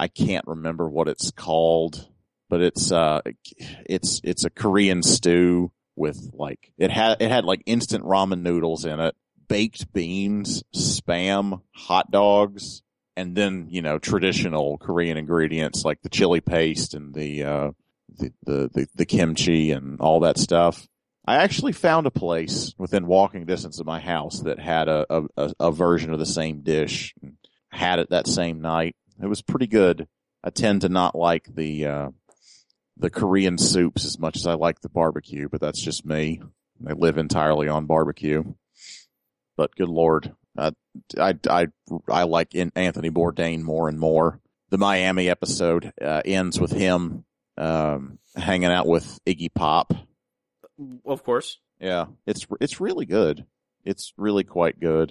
I can't remember what it's called, but it's uh it's it's a Korean stew with like it had it had like instant ramen noodles in it, baked beans, spam, hot dogs, and then you know traditional Korean ingredients like the chili paste and the uh the the the, the kimchi and all that stuff. I actually found a place within walking distance of my house that had a, a, a version of the same dish. Had it that same night. It was pretty good. I tend to not like the uh, the Korean soups as much as I like the barbecue, but that's just me. I live entirely on barbecue. But good Lord, I I I, I like Anthony Bourdain more and more. The Miami episode uh, ends with him um, hanging out with Iggy Pop. Of course. Yeah. It's it's really good. It's really quite good.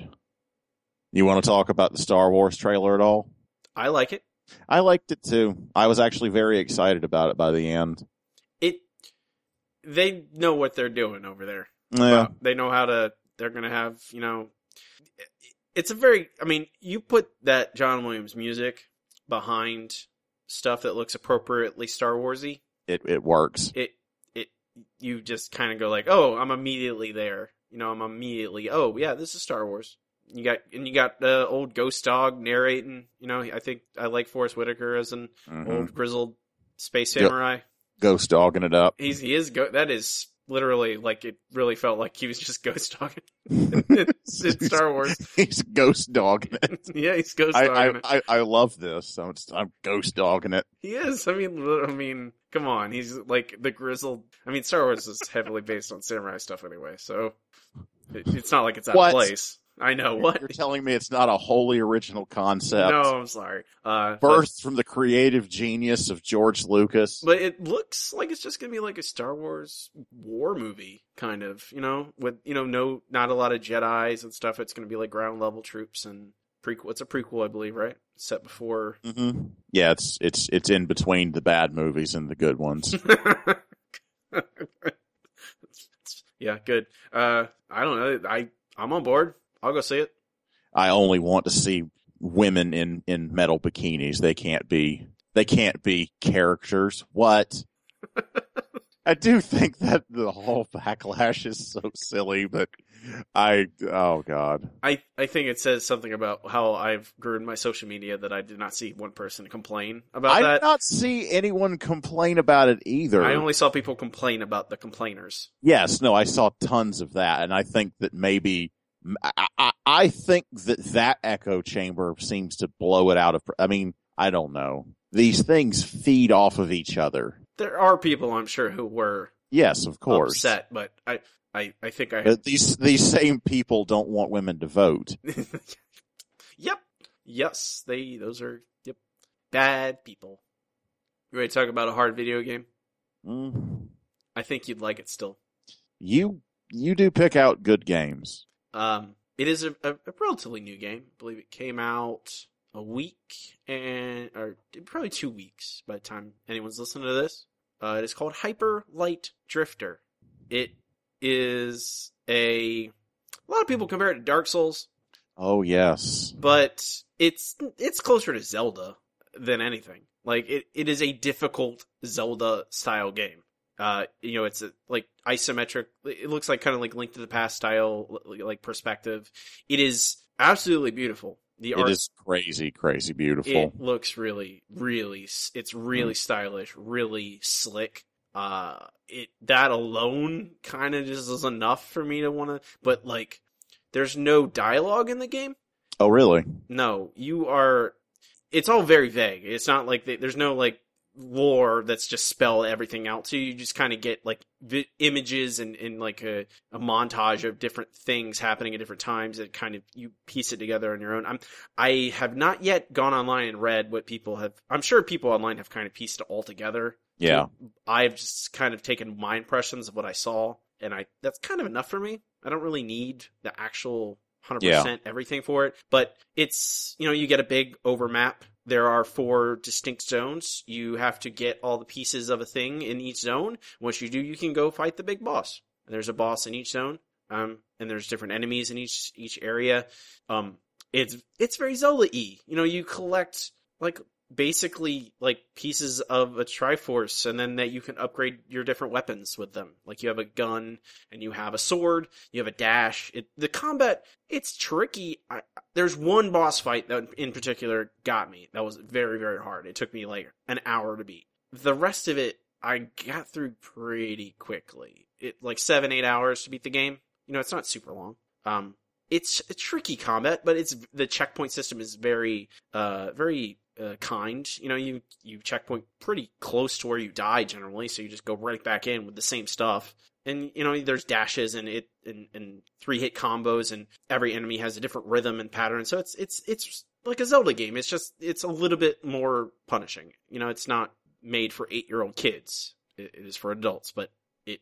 You want to talk about the Star Wars trailer at all? I like it. I liked it too. I was actually very excited about it by the end. It they know what they're doing over there. Yeah. Wow. They know how to they're going to have, you know, it's a very I mean, you put that John Williams music behind stuff that looks appropriately Star Warsy. It it works. It You just kind of go like, oh, I'm immediately there. You know, I'm immediately, oh, yeah, this is Star Wars. You got And you got the uh, old ghost dog narrating. You know, I think I like Forrest Whitaker as an mm-hmm. old grizzled space samurai. Ghost dogging it up. He's, he is. Go- that is literally like it really felt like he was just ghost dogging in Star Wars. He's ghost dogging it. yeah, he's ghost dogging I, I, it. I, I love this. So it's, I'm ghost dogging it. He is. I mean, I mean. Come on, he's like the grizzled... I mean, Star Wars is heavily based on samurai stuff anyway, so it, it's not like it's out what? of place. I know, what? You're telling me it's not a wholly original concept. No, I'm sorry. Uh, Birthed but, from the creative genius of George Lucas. But it looks like it's just going to be like a Star Wars war movie, kind of, you know? With, you know, no, not a lot of Jedis and stuff. It's going to be like ground-level troops and... Prequel. It's a prequel, I believe, right? Set before. Mm-hmm. Yeah, it's it's it's in between the bad movies and the good ones. yeah, good. Uh, I don't know. I I'm on board. I'll go see it. I only want to see women in, in metal bikinis. They can't be they can't be characters. What? I do think that the whole backlash is so silly, but I, oh God. I, I think it says something about how I've grew in my social media that I did not see one person complain about I that. I did not see anyone complain about it either. I only saw people complain about the complainers. Yes, no, I saw tons of that. And I think that maybe, I, I, I think that that echo chamber seems to blow it out of, I mean, I don't know. These things feed off of each other. There are people, I'm sure, who were yes, of course, upset, but I, I, I think I but these these same people don't want women to vote. yep, yes, they those are yep bad people. You ready to talk about a hard video game? Mm. I think you'd like it still. You you do pick out good games. Um, it is a, a, a relatively new game. I believe it came out. A week and or probably two weeks by the time anyone's listening to this. Uh, it is called Hyper Light Drifter. It is a, a lot of people compare it to Dark Souls. Oh, yes. But it's it's closer to Zelda than anything. Like, it, it is a difficult Zelda-style game. Uh, you know, it's a, like isometric. It looks like kind of like Link to the Past style, like perspective. It is absolutely beautiful. The art, it is crazy, crazy beautiful. It looks really, really. It's really mm. stylish, really slick. Uh, it that alone kind of just is enough for me to want to. But like, there's no dialogue in the game. Oh, really? No, you are. It's all very vague. It's not like they, there's no like. lore that's just spell everything out, so you just kind of get like vi- images and, and like a, a montage of different things happening at different times that kind of you piece it together on your own. I'm I have not yet gone online and read what people have. I'm sure people online have kind of pieced it all together. Yeah, so I've just kind of taken my impressions of what I saw, and I that's kind of enough for me. I don't really need the actual one hundred percent yeah. everything for it, but it's you know you get a big over map. There are four distinct zones. You have to get all the pieces of a thing in each zone. Once you do, you can go fight the big boss. And there's a boss in each zone, um, and there's different enemies in each each area. Um, it's it's very Zelda-y. You know, you collect like basically like pieces of a Triforce, and then that you can upgrade your different weapons with them. Like you have a gun, and you have a sword, you have a dash. It, the combat, it's tricky. I, there's one boss fight that in particular got me. That was very, very hard. It took me like an hour to beat. The rest of it, I got through pretty quickly. It like seven, eight hours to beat the game. You know, it's not super long. Um, it's a tricky combat, but it's the checkpoint system is very, uh, very. Uh, kind, you know, you, you checkpoint pretty close to where you die generally, so you just go right back in with the same stuff. And, you know, there's dashes and it and, and three-hit combos, and every enemy has a different rhythm and pattern, so it's it's it's like a Zelda game. It's just, it's a little bit more punishing. You know, it's not made for eight-year-old kids. It, it is for adults, but it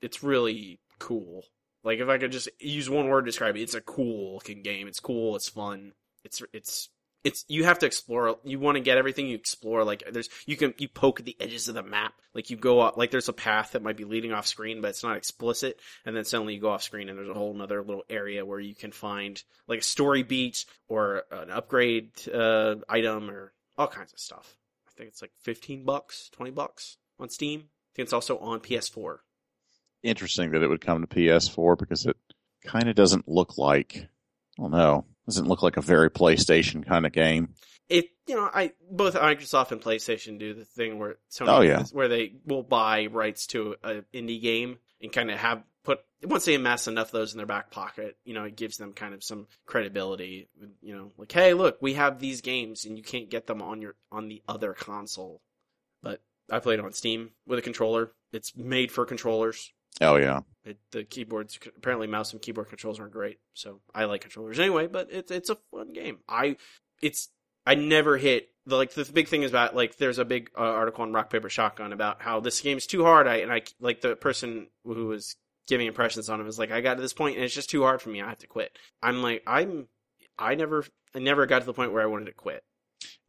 it's really cool. Like, if I could just use one word to describe it, it's a cool-looking game. It's cool, it's fun, it's it's... It's, you have to explore, you want to get everything, you explore, like, there's, you can, you poke at the edges of the map, like, you go up, like, there's a path that might be leading off screen, but it's not explicit, and then suddenly you go off screen, and there's a whole nother little area where you can find, like, a story beat, or an upgrade, uh, item, or all kinds of stuff. I think it's, like, fifteen bucks, twenty bucks on Steam. I think it's also on P S four. Interesting that it would come to P S four, because it kind of doesn't look like, I don't know. Doesn't look like a very PlayStation kind of game. It, you know, I both Microsoft and PlayStation do the thing where Sony oh, yeah. where they will buy rights to an indie game and kind of have put once they amass enough of those in their back pocket, you know, it gives them kind of some credibility. You know, like, hey, look, we have these games and you can't get them on your on the other console. But I played on Steam with a controller. It's made for controllers. Oh, yeah. It, the keyboards, apparently mouse and keyboard controls aren't great, so I like controllers anyway, but it's it's a fun game. I it's I never hit, the, like, the big thing is about, like, there's a big uh, article on Rock, Paper, Shotgun about how this game's too hard, I and I, like, the person who was giving impressions on it was like, I got to this point, and it's just too hard for me, I have to quit. I'm like, I'm, I never, I never got to the point where I wanted to quit.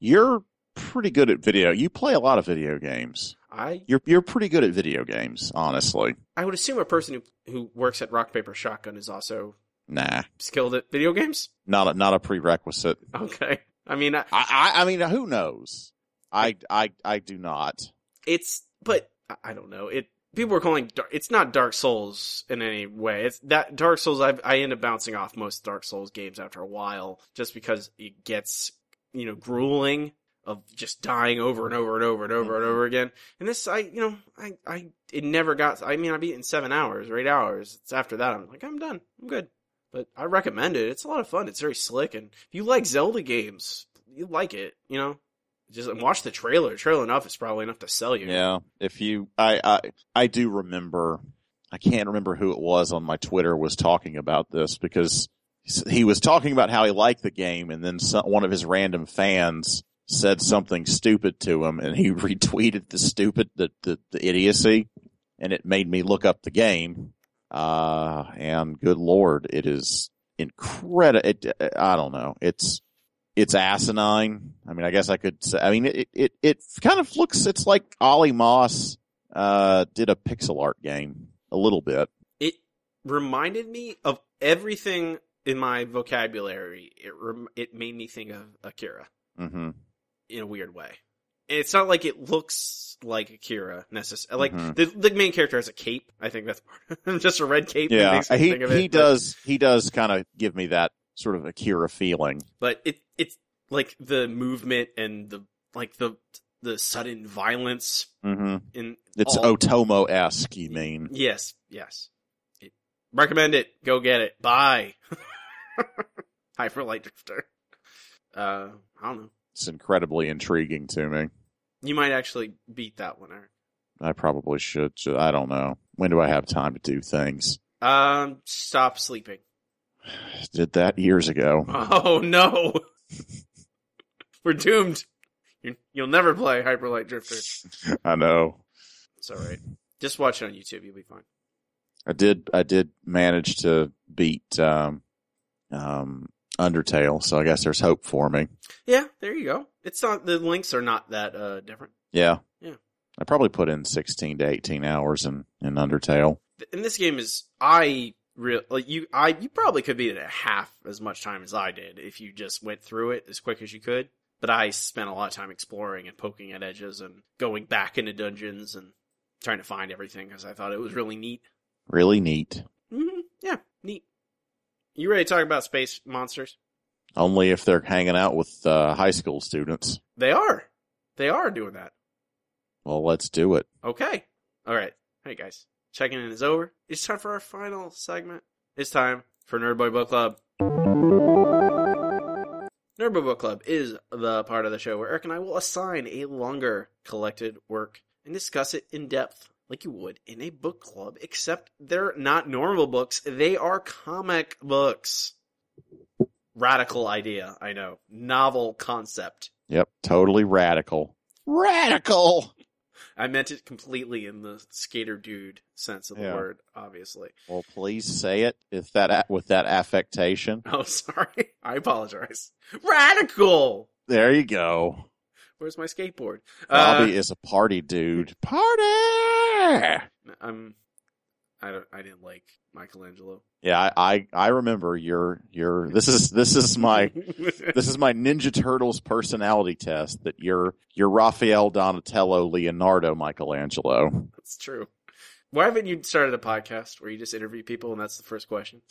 You're pretty good at video. You play a lot of video games. I you're you're pretty good at video games, honestly. I would assume a person who who works at Rock Paper Shotgun is also nah skilled at video games. Not a, not a prerequisite. Okay, I mean, I I, I mean, who knows? I, I I do not. It's but I don't know. It people are calling it's not Dark Souls in any way. It's that Dark Souls. I I end up bouncing off most Dark Souls games after a while, just because it gets you know grueling. Of just dying over and over and over and over and over again. And this, I, you know, I, I, it never got, I mean, I beat it in seven hours or eight hours. It's after that, I'm like, I'm done. I'm good. But I recommend it. It's a lot of fun. It's very slick. And if you like Zelda games, you like it, you know, just and watch the trailer. Trailer enough is probably enough to sell you. Yeah. If you, I, I, I do remember, I can't remember who it was on my Twitter was talking about this because he was talking about how he liked the game. And then some, one of his random fans said something stupid to him, and he retweeted the stupid, the, the, the idiocy, and it made me look up the game. Uh, and good Lord, it is incredible. It, I don't know. It's, it's asinine. I mean, I guess I could say, I mean, it, it, it kind of looks, it's like Ollie Moss, uh, did a pixel art game a little bit. It reminded me of everything in my vocabulary, it rem- it made me think of Akira mm-hmm. in a weird way. And it's not like it looks like Akira necessarily. Like mm-hmm. the, the main character has a cape. I think that's part of it. Just a red cape. Yeah, he he it, does but... he does kind of give me that sort of Akira feeling. But it it's like the movement and the like the the sudden violence. Mm-hmm. In it's all... Otomo-esque. You mean? Yes. Yes. It... Recommend it. Go get it. Bye. Hyper Light Drifter. Uh, I don't know. It's incredibly intriguing to me. You might actually beat that one, Eric. I probably should. I don't know. When do I have time to do things? Um, stop sleeping. Did that years ago. Oh, no. We're doomed. You're, you'll never play Hyper Light Drifter. I know. It's all right. Just watch it on YouTube. You'll be fine. I did. I did manage to beat... Um, Um, Undertale, so I guess there's hope for me. Yeah, there you go. It's not the links are not that uh different. Yeah, yeah. I probably put in sixteen to eighteen hours in, in Undertale. And this game is I real like you I you probably could beat it at half as much time as I did if you just went through it as quick as you could. But I spent a lot of time exploring and poking at edges and going back into dungeons and trying to find everything because I thought it was really neat. Really neat. Mm-hmm. Yeah, neat. You ready to talk about space monsters? Only if they're hanging out with uh, high school students. They are. They are doing that. Well, let's do it. Okay. All right. Hey, guys. Checking in is over. It's time for our final segment. It's time for Nerd Boy Book Club. Nerd Boy Book Club is the part of the show where Eric and I will assign a longer collected work and discuss it in depth like you would in a book club, except they're not normal books. They are comic books. Radical idea, I know. Novel concept. Yep, totally radical. Radical! I meant it completely in the skater dude sense of the yeah. word, obviously. Well, please say it if that with that affectation. Oh, sorry. I apologize. Radical! There you go. Where's my skateboard? Robbie uh, is a party dude. Party! I'm. I don't. I didn't like Michelangelo. Yeah, I. I, I remember your your. This is this is my this is my Ninja Turtles personality test. That you're you're Raphael, Donatello, Leonardo, Michelangelo. That's true. Why haven't you started a podcast where you just interview people and that's the first question?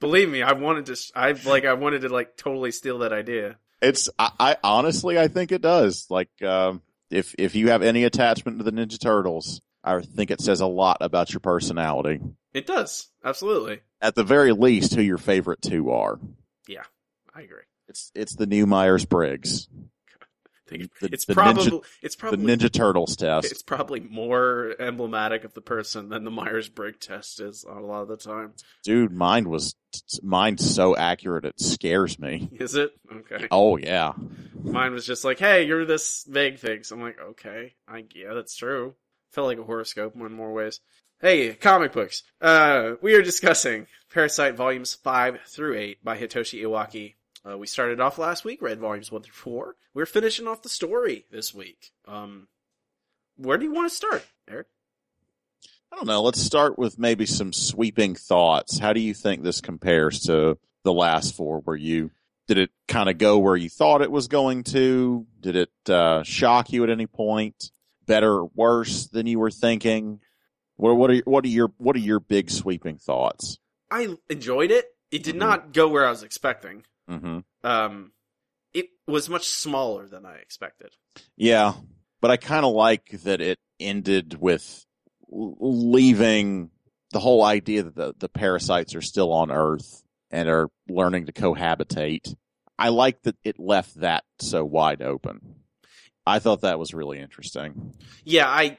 Believe me, I wanted to. I like. I wanted to like totally steal that idea. It's. I, I honestly, I think it does. Like, um, if if you have any attachment to the Ninja Turtles, I think it says a lot about your personality. It does, absolutely. At the very least, who your favorite two are. Yeah, I agree. It's it's the new Myers-Briggs. The, it's the probably ninja, it's probably the Ninja Turtles test. It's probably more emblematic of the person than the Myers-Briggs test is a lot of the time. Dude, mine was mine's so accurate it scares me. Is it? Okay. Oh yeah. Mine was just like, "Hey, you're this vague thing." So I'm like, "Okay, I yeah, that's true." Felt like a horoscope in more ways. Hey, comic books. Uh, we are discussing Parasyte volumes five through eight by Hitoshi Iwaaki. Uh, we started off last week, read volumes one through four. We're finishing off the story this week. Um, where do you want to start, Eric? I don't know. Let's start with maybe some sweeping thoughts. How do you think this compares to the last four? Where you did it kind of go where you thought it was going to? Did it uh, shock you at any point? Better or worse than you were thinking? What, what are what are your what are your big sweeping thoughts? I enjoyed it. It did mm-hmm. not go where I was expecting. Mm-hmm. Um, it was much smaller than I expected. Yeah, but I kind of like that it ended with leaving the whole idea that the, the parasites are still on Earth and are learning to cohabitate. I like that it left that so wide open. I thought that was really interesting. Yeah, I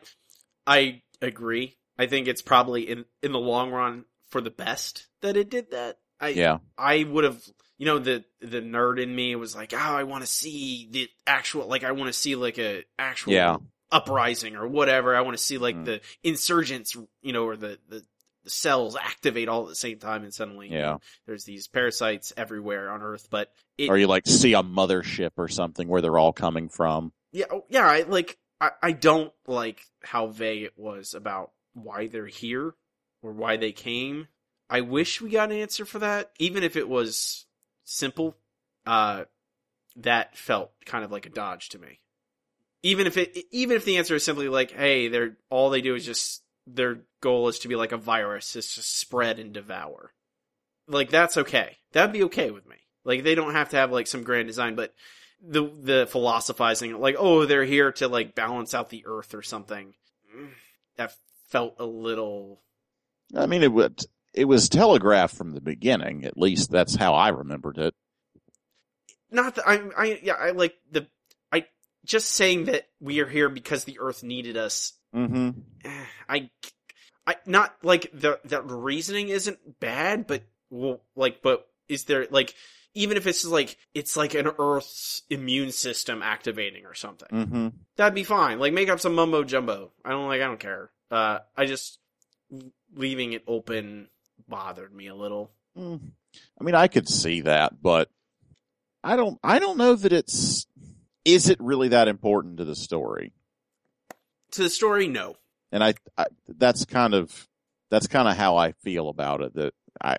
I agree. I think it's probably in, in the long run for the best that it did that. I, yeah. I would have... You know, the the nerd in me was like, oh, I want to see the actual, like, I want to see, like, a actual yeah. uprising or whatever. I want to see, like, mm. the insurgents, you know, or the, the, the cells activate all at the same time. And suddenly yeah. you know, there's these parasites everywhere on Earth. But it, or you, like, see a mothership or something where they're all coming from. Yeah, yeah. I, like, I, I don't like how vague it was about why they're here. or why they came. I wish we got an answer for that, even if it was simple. Uh, that felt kind of like a dodge to me. Even if it, even if the answer is simply like, "Hey, they're all they do is just their goal is to be like a virus, is to spread and devour." Like, that's okay. That'd be okay with me. Like, they don't have to have like some grand design, but the the philosophizing, like, "Oh, they're here to like balance out the earth or something," that felt a little. I mean, it would. It was telegraphed from the beginning. At least that's how I remembered it. Not that I, I, yeah, I like the, I just saying that we are here because the Earth needed us. Mm-hmm. I, I not like the that reasoning isn't bad, but well, like, but is there like even if it's like it's like an Earth's immune system activating or something, mm-hmm. that'd be fine. Like, make up some mumbo jumbo. I don't like. I don't care. Uh, I just leaving it open bothered me a little. Mm. I mean, I could see that, but. I don't I don't know that it's is it really that important to the story? To the story, no. And I, I that's kind of that's kind of how I feel about it that I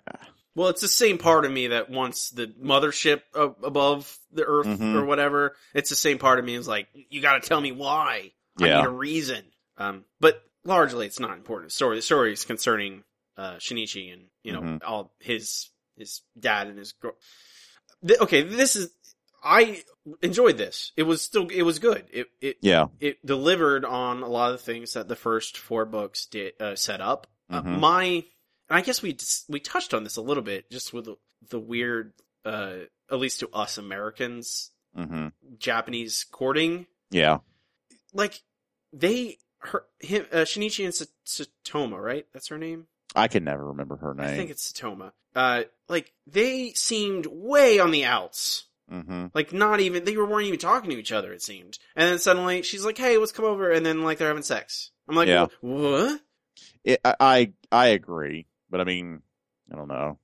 Well, it's the same part of me that wants the mothership above the earth mm-hmm. or whatever. It's the same part of me is like, you got to tell me why. Yeah. I need a reason. Um but largely it's not important to the story. The story is concerning uh Shinichi and, you know, mm-hmm. all his his dad and his girl. Okay, this is, I enjoyed this. It was still, it was good. It, it, yeah. it delivered on a lot of things that the first four books did, uh, set up. Mm-hmm. Uh, my, and I guess we, we touched on this a little bit, just with the, the weird, uh, at least to us Americans, mm-hmm. Japanese courting. Yeah. Like, they, her, him, uh, Shinichi and Satoma, right? That's her name? I can never remember her name. I think it's Satoma. Uh, like, they seemed way on the outs. Mm-hmm. Like, not even, they weren't even talking to each other, it seemed. And then suddenly, she's like, hey, let's come over, and then, like, they're having sex. I'm like, yeah. what? It, I, I agree, but I mean, I don't know.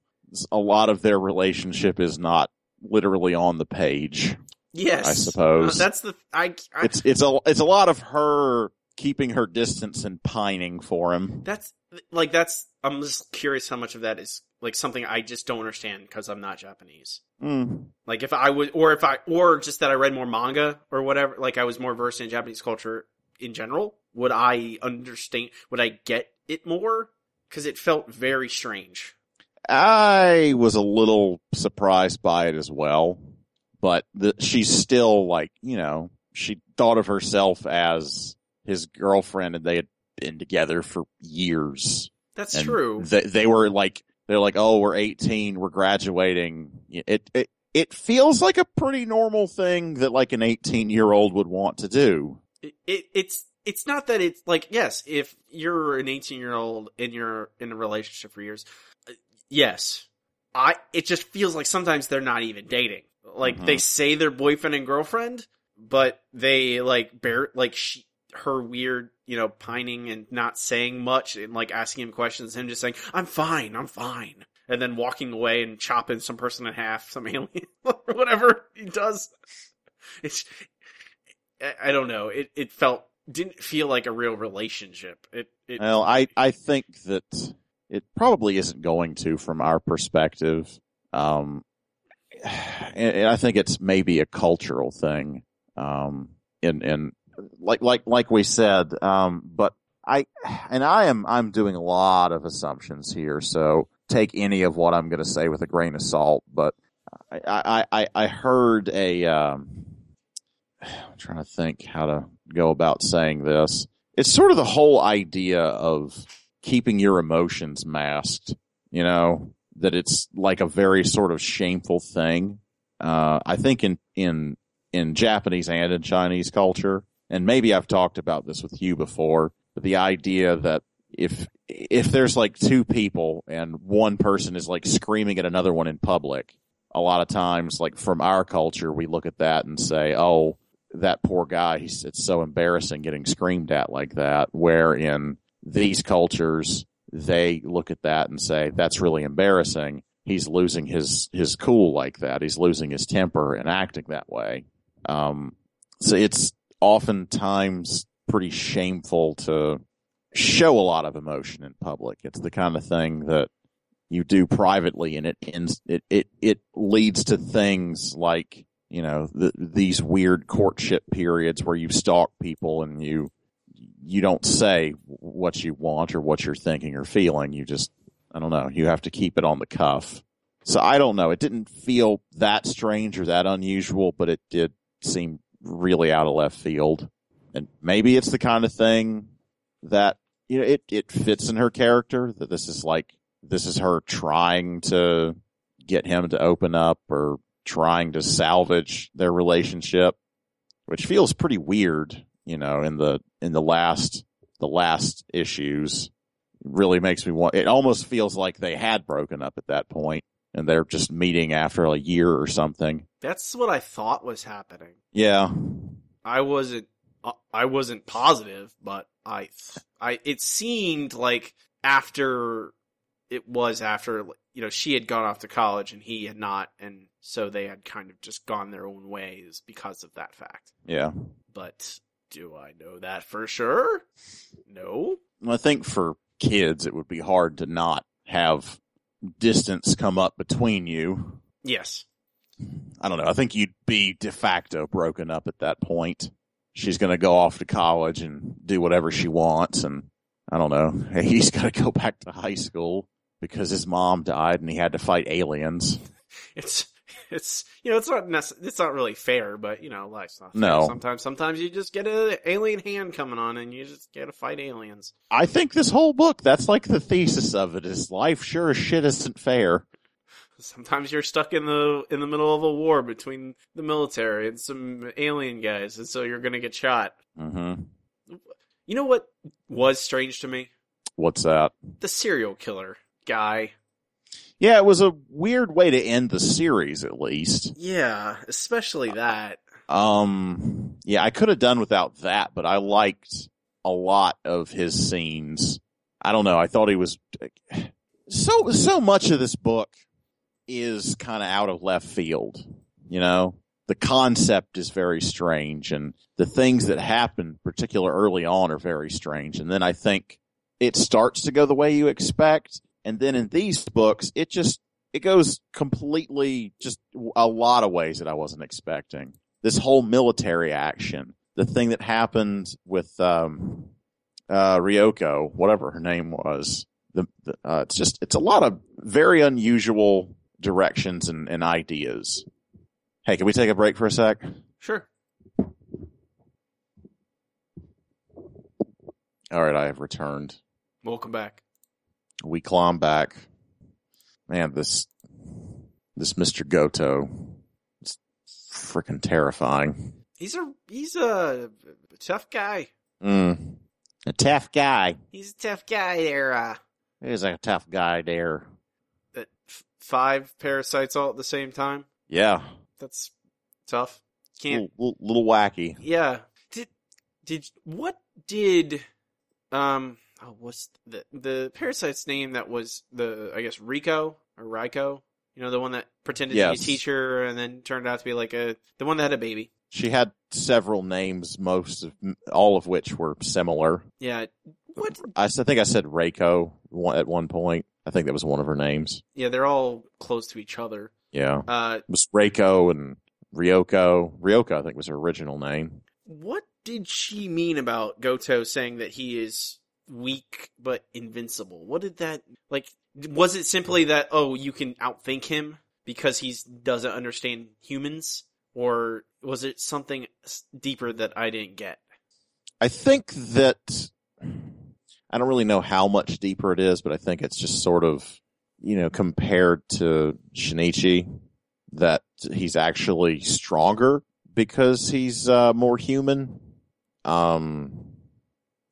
A lot of their relationship is not literally on the page. Yes. I suppose. Uh, that's the, I, I... It's, it's a, it's a lot of her keeping her distance and pining for him. That's, like, that's, I'm just curious how much of that is like something I just don't understand because I'm not Japanese. Mm. Like if I would, or if I, or just that I read more manga or whatever, like I was more versed in Japanese culture in general, would I understand, would I get it more? Because it felt very strange. I was a little surprised by it as well, but the, she's still like, you know, she thought of herself as his girlfriend and they had been together for years. That's and true. They, they were like, They're like, oh, we're eighteen, we're graduating. It it it feels like a pretty normal thing that like an eighteen-year-old would want to do. It, it it's it's not that it's like yes, if you're an eighteen-year-old and you're in a relationship for years, uh, yes, I it just feels like sometimes they're not even dating. Like mm-hmm. they say they're boyfriend and girlfriend, but they like bear like she. Her weird, you know, pining and not saying much and like asking him questions, him just saying, I'm fine, I'm fine. And then walking away and chopping some person in half, some alien, or whatever he does. It's, I don't know. It, it felt, didn't feel like a real relationship. It, it, well, I, I think that it probably isn't going to from our perspective. Um, and I think it's maybe a cultural thing. Um, in, in, Like, like, like we said, um, but I, and I am, I'm doing a lot of assumptions here, so take any of what I'm going to say with a grain of salt, but I, I, I heard a, um, I'm trying to think how to go about saying this. It's sort of the whole idea of keeping your emotions masked, you know, that it's like a very sort of shameful thing. Uh, I think in, in, in Japanese and in Chinese culture, and maybe I've talked about this with you before, but the idea that if if there's like two people and one person is like screaming at another one in public, a lot of times, like from our culture, we look at that and say, oh, that poor guy, he's, it's so embarrassing getting screamed at like that, where in these cultures, they look at that and say, that's really embarrassing. He's losing his, his cool like that. He's losing his temper and acting that way. Um, so it's oftentimes pretty shameful to show a lot of emotion in public. It's the kind of thing that you do privately, and it ends, it, it, it leads to things like, you know, the, these weird courtship periods where you stalk people and you, you don't say what you want or what you're thinking or feeling. You just, I don't know, you have to keep it on the cuff. So I don't know. It didn't feel that strange or that unusual, but it did seem really out of left field. And maybe it's the kind of thing that, you know, it, it fits in her character, that this is like, this is her trying to get him to open up or trying to salvage their relationship, which feels pretty weird, you know, in the, in the last, the last issues. It really makes me want, it almost feels like they had broken up at that point and they're just meeting after a year or something. That's what I thought was happening. Yeah. I wasn't, I wasn't positive, but I, I, it seemed like after, it was after, you know, she had gone off to college and he had not, and so they had kind of just gone their own ways because of that fact. Yeah. But do I know that for sure? No. I think for kids, it would be hard to not have distance come up between you. Yes. I don't know. I think you'd be de facto broken up at that point. She's going to go off to college and do whatever she wants, and I don't know. He's got to go back to high school because his mom died and he had to fight aliens. It's, it's, you know, it's not necess- it's not really fair, but you know, life's not fair. No. Sometimes, sometimes you just get an alien hand coming on and you just get to fight aliens. I think this whole book, that's like the thesis of it, is life sure as shit isn't fair. Sometimes you're stuck in the, in the middle of a war between the military and some alien guys, and so you're going to get shot. Mm-hmm. You know what was strange to me? What's that? The serial killer guy. Yeah, it was a weird way to end the series, at least. Yeah, especially that. Um, yeah, I could have done without that, but I liked a lot of his scenes. I don't know, I thought he was... So, so much of this book is kind of out of left field, you know? The concept is very strange, and the things that happen, particularly early on, are very strange. And then I think it starts to go the way you expect. And then in these books, it just, it goes completely just a lot of ways that I wasn't expecting. This whole military action, the thing that happened with, um, uh, Ryoko, whatever her name was. The, the uh, it's just, it's a lot of very unusual directions and, and ideas. Hey, can we take a break for a sec? Sure. All right, I have returned. Welcome back. We climb back. Man, this this Mister Goto is freaking terrifying. He's a he's a tough guy. Mm. A tough guy. He's a tough guy there. Uh, he's a tough guy there. Five parasites all at the same time? Yeah. That's tough. Can't little, little wacky. Yeah. Did did what did um oh what's the the parasite's name that was the I guess Rico or Rico? You know, the one that pretended yes. to be a teacher and then turned out to be like a the one that had a baby. She had several names, most of all of which were similar. Yeah. What I, I think I said Reiko at one point. I think that was one of her names. Yeah, they're all close to each other. Yeah, uh, it was Reiko and Ryoko. Ryoko, I think, was her original name. What did she mean about Goto saying that he is weak but invincible? What did that, like, was it simply that, oh, you can outthink him because he doesn't understand humans? Or was it something deeper that I didn't get? I think that, I don't really know how much deeper it is, but I think it's just sort of, you know, compared to Shinichi, that he's actually stronger because he's uh, more human. Um,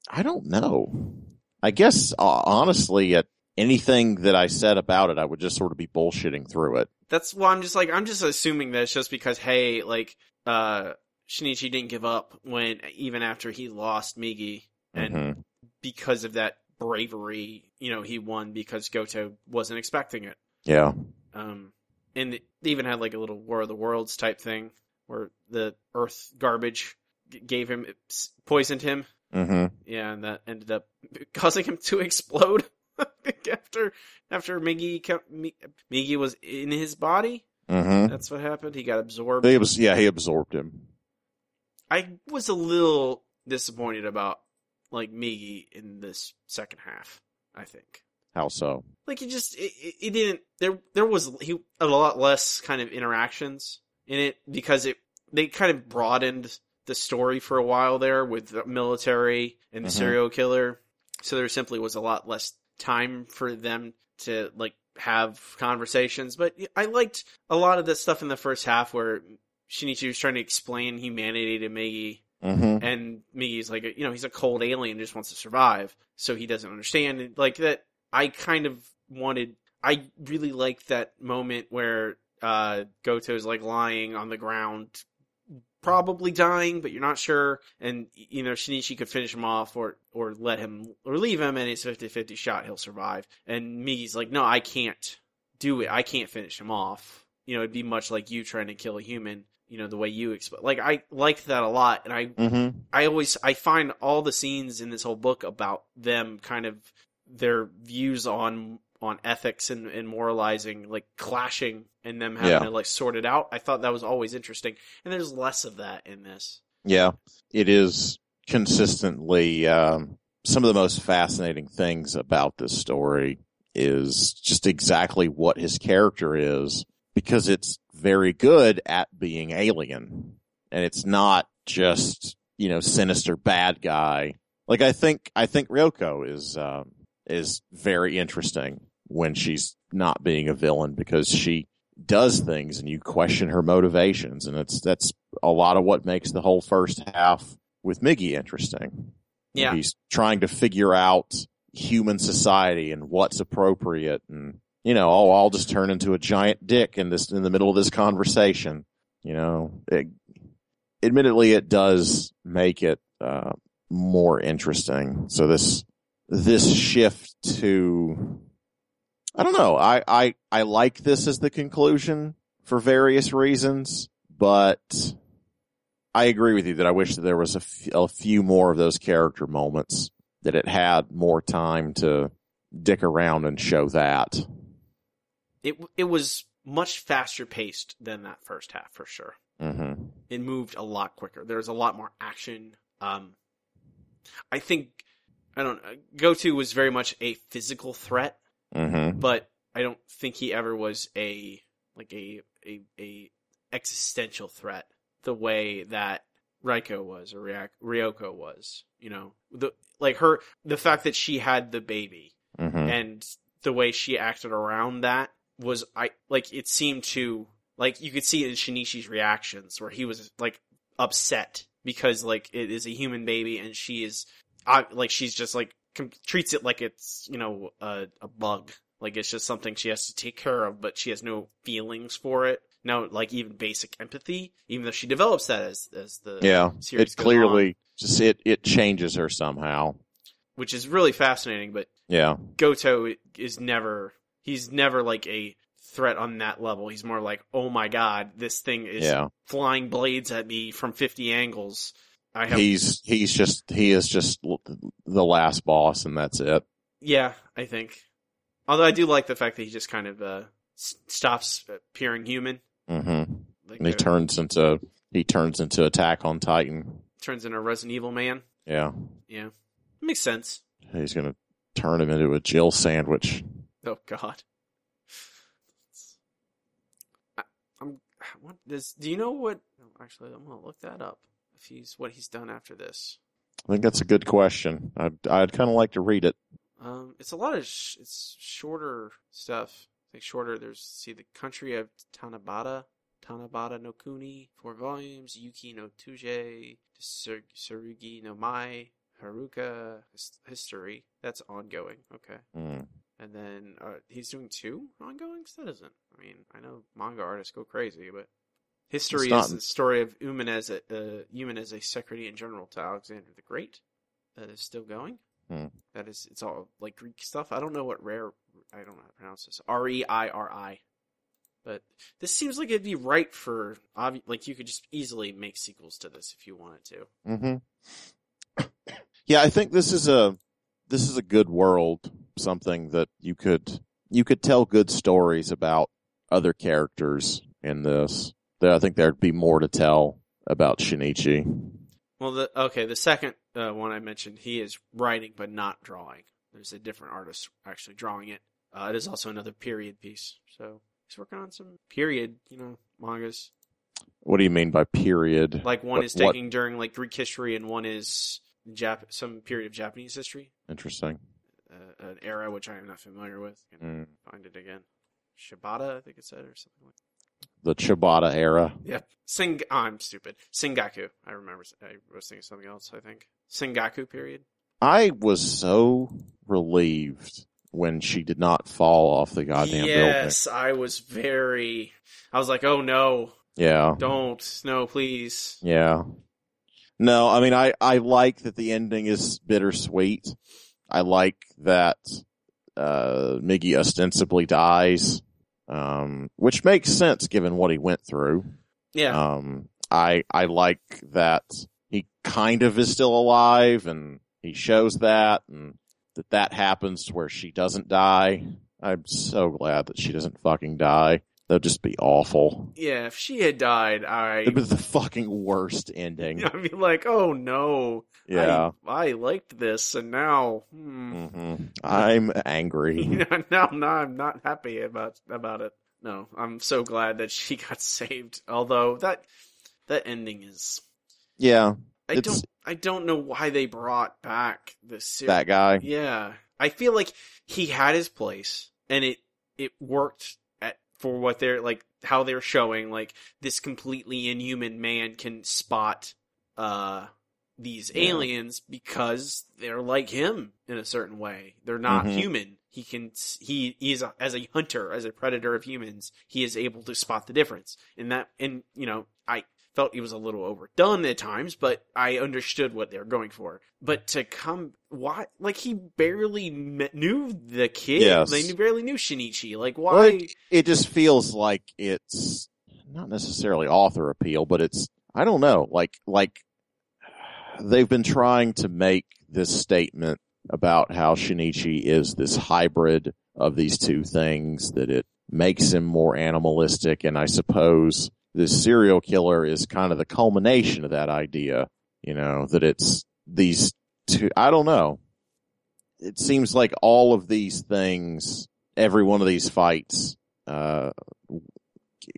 I don't know. I guess, uh, honestly, at anything that I said about it, I would just sort of be bullshitting through it. That's why I'm just like, I'm just assuming that it's just because, hey, like, uh, Shinichi didn't give up when, even after he lost Migi, and mm-hmm. because of that bravery, you know, he won because Goto wasn't expecting it. Yeah. Um, and they even had like a little War of the Worlds type thing where the earth garbage gave him, poisoned him. Mm-hmm. Yeah, and that ended up causing him to explode after after Miggy kept, Miggy was in his body. Mm-hmm. That's what happened. He got absorbed. He was, yeah, he absorbed him. I was a little disappointed about like Miggy in this second half. I think. How so? Like he just it, it, it didn't there there was he a lot less kind of interactions in it because it they kind of broadened the story for a while there with the military and the mm-hmm. serial killer. So there simply was a lot less time for them to like have conversations. But I liked a lot of the stuff in the first half where Shinichi was trying to explain humanity to Miggy. Mm-hmm. And Miggy's like, you know, he's a cold alien, just wants to survive. So he doesn't understand it. Like that. I kind of wanted, I really liked that moment where uh, Goto's like lying on the ground, probably dying, but you're not sure. And, you know, Shinichi could finish him off or, or let him or leave him. And it's a fifty-fifty shot. He'll survive. And Miggy's like, no, I can't do it. I can't finish him off. You know, it'd be much like you trying to kill a human. You know, the way you explain, like, I liked that a lot. And I, mm-hmm. I always, I find all the scenes in this whole book about them kind of their views on, on ethics and, and moralizing, like clashing and them having yeah. to like sort it out. I thought that was always interesting. And there's less of that in this. Yeah. It is consistently, um, some of the most fascinating things about this story is just exactly what his character is. Because it's very good at being alien. And it's not just, you know, sinister bad guy. Like, I think, I think Ryoko is, um, is very interesting when she's not being a villain because she does things and you question her motivations. And it's, that's a lot of what makes the whole first half with Miggy interesting. Yeah. He's trying to figure out human society and what's appropriate and, you know, oh, I'll just turn into a giant dick in this in the middle of this conversation. You know, it, admittedly, it does make it uh, more interesting. So this this shift to, I don't know, I, I I like this as the conclusion for various reasons, but I agree with you that I wish that there was a, f- a few more of those character moments, that it had more time to dick around and show that. It it was much faster paced than that first half, for sure. Mm-hmm. It moved a lot quicker. There was a lot more action. Um, I think, I don't know, Goto was very much a physical threat, mm-hmm. but I don't think he ever was a, like a, a, a existential threat the way that Ryoko was or Ryoko was, you know, the, like her, the fact that she had the baby mm-hmm. and the way she acted around that. Was I like it seemed to like you could see it in Shinichi's reactions where he was like upset because like it is a human baby and she is I, like she's just like com- treats it like it's you know a, a bug, like it's just something she has to take care of, but she has no feelings for it, no like even basic empathy, even though she develops that as as the yeah series it clearly on. Just it it changes her somehow, which is really fascinating. But yeah, Goto is never. He's never, like, a threat on that level. He's more like, oh, my God, this thing is yeah. flying blades at me from fifty angles. I have... He's he's just he is just the last boss, and that's it. Yeah, I think. Although I do like the fact that he just kind of uh, s- stops appearing human. Mm-hmm. Like and he turns into he turns into Attack on Titan. Turns into a Resident Evil man. Yeah. Yeah. It makes sense. He's going to turn him into a Jill sandwich. Oh God! I, I'm. What does? Do you know what? Actually, I'm gonna look that up. If he's what he's done after this. I think that's a good question. I'd I'd kind of like to read it. Um, it's a lot of sh- it's shorter stuff. Like shorter. There's see the country of Tanabata, Tanabata no Kuni, four volumes. Yuki no Tuje, Sur- Surugi no Mai, Haruka his- history. That's ongoing. Okay. Mm. And then uh, he's doing two ongoing? That isn't. I mean, I know manga artists go crazy, but history is the story of Uman as a uh, Uman as a secretary and general to Alexander the Great. That is still going. Hmm. That is, it's all like Greek stuff. I don't know what rare. I don't know how to pronounce this. R e i r i. But this seems like it'd be right for obvi- like you could just easily make sequels to this if you wanted to. Mm-hmm. Yeah, I think this is a this is a good world, something that you could you could tell good stories about other characters in this. I think there'd be more to tell about Shinichi. Well, the, okay, the second uh, one I mentioned, he is writing but not drawing. There's a different artist actually drawing it. Uh, it is also another period piece, so he's working on some period, you know, mangas. What do you mean by period? Like one what, is taking what? during like Greek history, and one is Jap- some period of Japanese history. Interesting. Uh, an era which I am not familiar with. I can mm. find it again. Shibata, I think it said, or something like that. The Chibata era. Yep. Sing- oh, I'm stupid. Sengaku. I remember. I was thinking something else, I think. Sengaku period. I was so relieved when she did not fall off the goddamn yes, building. Yes, I was very... I was like, oh, no. Yeah. Don't. No, please. Yeah. No, I mean, I, I like that the ending is bittersweet. I like that uh, Miggy ostensibly dies. Um, which makes sense given what he went through. Yeah. Um, I, I like that he kind of is still alive, and he shows that, and that that happens to where she doesn't die. I'm so glad that she doesn't fucking die. That'd just be awful. Yeah, if she had died, I... It'd be the fucking worst ending. I'd be like, oh no. Yeah. I, I liked this, and now... Hmm. Mm-hmm. I'm angry. now, now I'm not happy about, about it. No, I'm so glad that she got saved. Although, that that ending is... Yeah. I it's... don't I don't know why they brought back the series. That guy? Yeah. I feel like he had his place, and it, it worked... for what they're, like, how they're showing, like, this completely inhuman man can spot uh, these yeah. aliens because they're like him in a certain way. They're not mm-hmm. human. He can, he, he is, a, as a hunter, as a predator of humans, he is able to spot the difference. And that, and, you know, I felt it was a little overdone at times, but I understood what they were going for. But to come, why, like, he barely met, knew the kid. Yes. They knew, barely knew Shinichi. Like, why? Well, it, it just feels like it's not necessarily author appeal, but it's, I don't know, like, like they've been trying to make this statement about how Shinichi is this hybrid of these two things, that it makes him more animalistic, and I suppose... this serial killer is kind of the culmination of that idea, you know, that it's these two, I don't know. It seems like all of these things, every one of these fights, uh,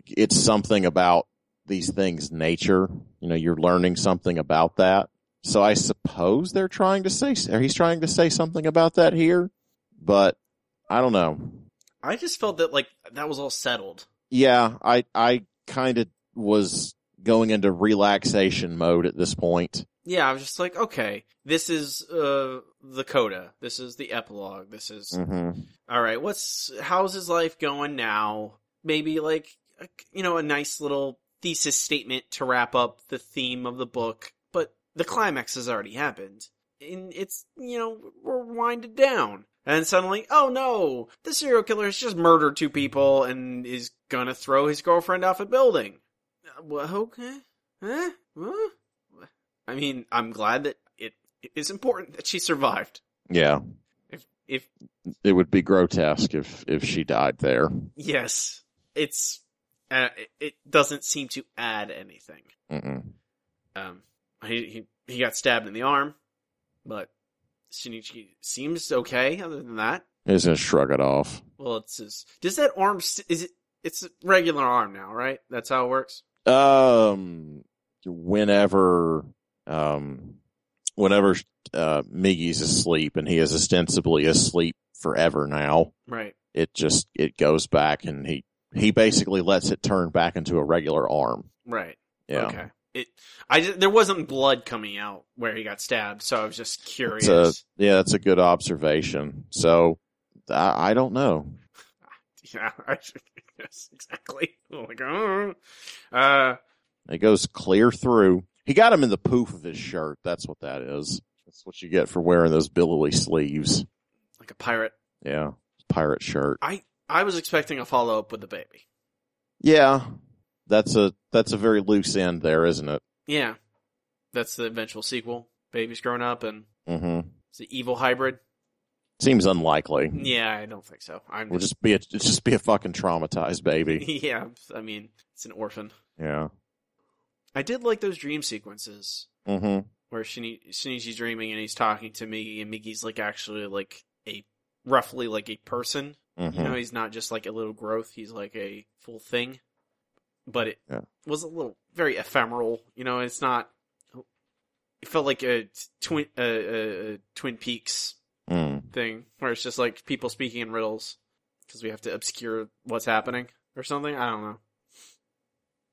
it's something about these things' nature. You know, you're learning something about that. So I suppose they're trying to say, or he's trying to say something about that here, but I don't know. I just felt that, like, that was all settled. Yeah, I, I, kind of was going into relaxation mode at this point. Yeah, I was just like, okay, this is uh, the coda. This is the epilogue. This is... Mm-hmm. All right, what's... how's his life going now? Maybe, like, a, you know, a nice little thesis statement to wrap up the theme of the book. But the climax has already happened. And it's, you know, we're winded down. And suddenly, oh no, the serial killer has just murdered two people and is gonna throw his girlfriend off a building. Uh, well, okay. Huh? Huh? I mean, I'm glad that it is important that she survived. Yeah. If, if it would be grotesque if, if she died there. Yes. It's, uh, it doesn't seem to add anything. Mm-mm. Um, he, he, he got stabbed in the arm, but Shinichi seems okay other than that. He's going to shrug it off. Well, it's his... Does that arm... Is it... It's a regular arm now, right? That's how it works? Um... Whenever... Um... Whenever uh, Miggy's asleep, and he is ostensibly asleep forever now. Right. It just... It goes back, and he... He basically lets it turn back into a regular arm. Right. Yeah. Okay. It, I just, there wasn't blood coming out where he got stabbed, so I was just curious. That's a, yeah, that's a good observation. So, I, I don't know. Yeah, I, yes, exactly. Like, oh. uh, it goes clear through. He got him in the poof of his shirt. That's what that is. That's what you get for wearing those billowy sleeves. Like a pirate. Yeah, pirate shirt. I, I was expecting a follow-up with the baby. Yeah. That's a that's a very loose end there, isn't it? Yeah. That's the eventual sequel. Baby's grown up and Mm-hmm. It's an evil hybrid. Seems unlikely. Yeah, I don't think so. I'm we'll just be a, just be a fucking traumatized baby. Yeah, I mean, it's an orphan. Yeah. I did like those dream sequences. Mm-hmm. Where Shinichi, Shinichi's dreaming and he's talking to Miggy, and Miggy's like actually like a roughly like a person. Mm-hmm. You know, he's not just like a little growth; he's like a full thing. But it yeah. was a little very ephemeral. You know, it's not. It felt like a twin a, a, a Twin Peaks. Mm. Thing where it's just like people speaking in riddles because we have to obscure what's happening or something. I don't know.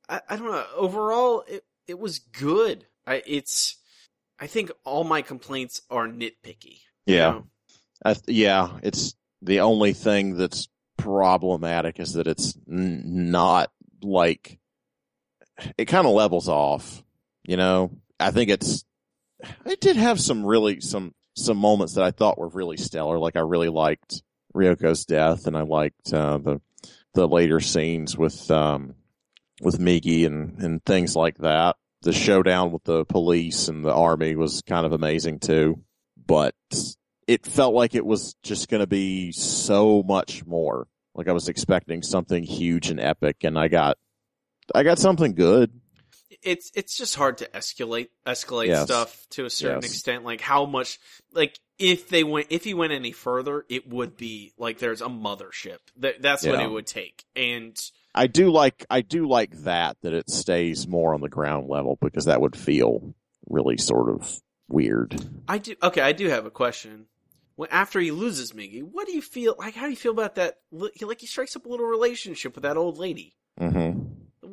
I, I don't know. Overall, it it was good. I it's I think all my complaints are nitpicky. Yeah, you know? I th- yeah. It's the only thing that's problematic is that it's n- not like it kind of levels off. You know, I think it's it did have some really some. Some moments that I thought were really stellar. Like I really liked Ryoko's death, and I liked uh, the the later scenes with um, with Miggy and, and things like that. The showdown with the police and the army was kind of amazing too. But it felt like it was just going to be so much more. Like I was expecting something huge and epic, and I got I got something good. It's it's just hard to escalate escalate yes. stuff to a certain yes. extent. Like how much, like if they went, if he went any further, it would be like there's a mothership. That, that's yeah. what it would take. And I do like I do like that that it stays more on the ground level because that would feel really sort of weird. I do okay. I do have a question. When after he loses Miggy, what do you feel like? How do you feel about that? Like he strikes up a little relationship with that old lady. Mm-hmm.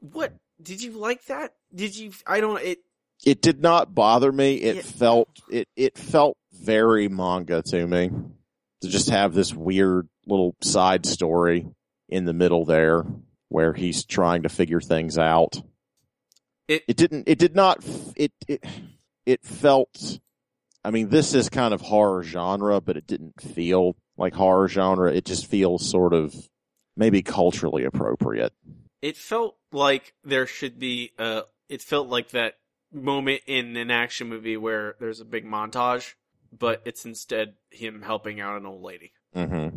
What? Did you like that? Did you? I don't. It. It did not bother me. It, it felt. It. It felt very manga to me to just have this weird little side story in the middle there where he's trying to figure things out. It. It didn't. It did not. It. It. It felt. I mean, this is kind of horror genre, but it didn't feel like horror genre. It just feels sort of maybe culturally appropriate. It felt like there should be a. It felt like that moment in an action movie where there's a big montage, but it's instead him helping out an old lady. Mm-hmm.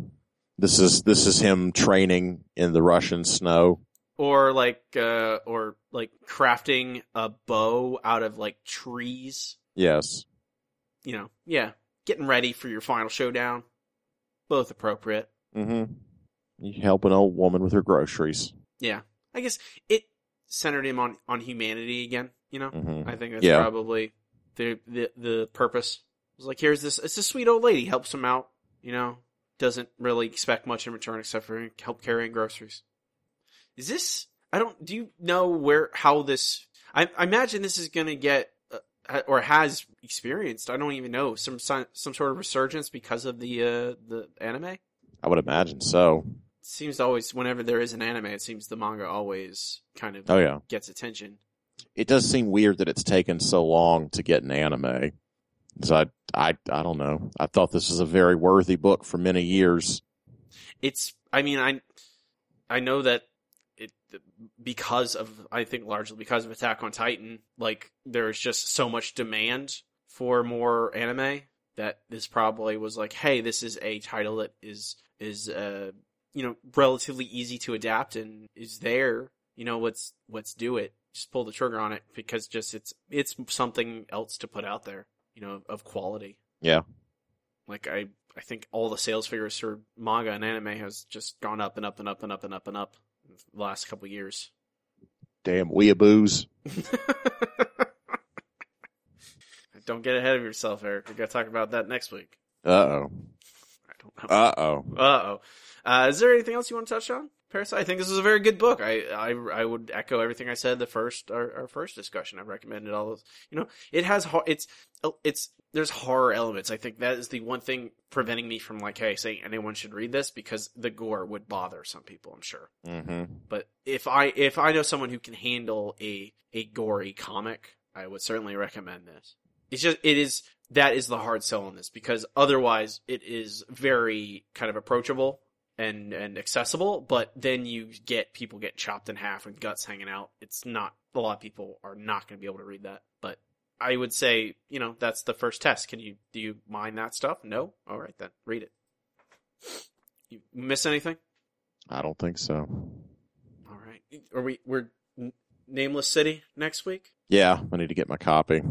This is this is him training in the Russian snow, or like, uh, or like crafting a bow out of like trees. Yes. You know, yeah, getting ready for your final showdown. Both appropriate. Mm-hmm. You help an old woman with her groceries. Yeah. I guess it centered him on, on humanity again, you know? Mm-hmm. I think that's yeah. probably the, the the purpose. It was like, here's this, it's a sweet old lady, helps him out, you know? Doesn't really expect much in return except for help carrying groceries. Is this, I don't, do you know where, how this, I, I imagine this is going to get, uh, or has experienced, I don't even know, some some sort of resurgence because of the uh, the anime? I would imagine so. Seems to always, whenever there is an anime, it seems the manga always kind of oh, yeah. gets attention. It does seem weird that it's taken so long to get an anime. So I, I, I don't know. I thought this was a very worthy book for many years. It's, I mean, I, I know that it because of, I think largely because of Attack on Titan, like there's just so much demand for more anime that this probably was like, hey, this is a title that is is uh. you know, relatively easy to adapt and is there, you know, let's, let's do it. Just pull the trigger on it because just it's, it's something else to put out there, you know, of quality. Yeah. Like I, I think all the sales figures for manga and anime has just gone up and up and up and up and up and up in the last couple of years. Damn weeaboos. Don't get ahead of yourself, Eric. We got to talk about that next week. Uh-oh. I don't know. Uh-oh. Uh-oh. Uh, is there anything else you want to touch on, Parasyte? I think this is a very good book. I, I, I would echo everything I said the first our, our first discussion. I recommended all those. You know, it has it's it's there's horror elements. I think that is the one thing preventing me from like, hey, saying anyone should read this because the gore would bother some people. I'm sure. Mm-hmm. But if I if I know someone who can handle a a gory comic, I would certainly recommend this. It's just it is that is the hard sell on this because otherwise it is very kind of approachable. And, and accessible, but then you get people get chopped in half and guts hanging out. It's not, a lot of people are not going to be able to read that, but I would say, you know, that's the first test. Can you, do you mind that stuff? No? All right, then. Read it. You miss anything? I don't think so. All right. Are we, we're Nameless City next week? Yeah, I need to get my copy.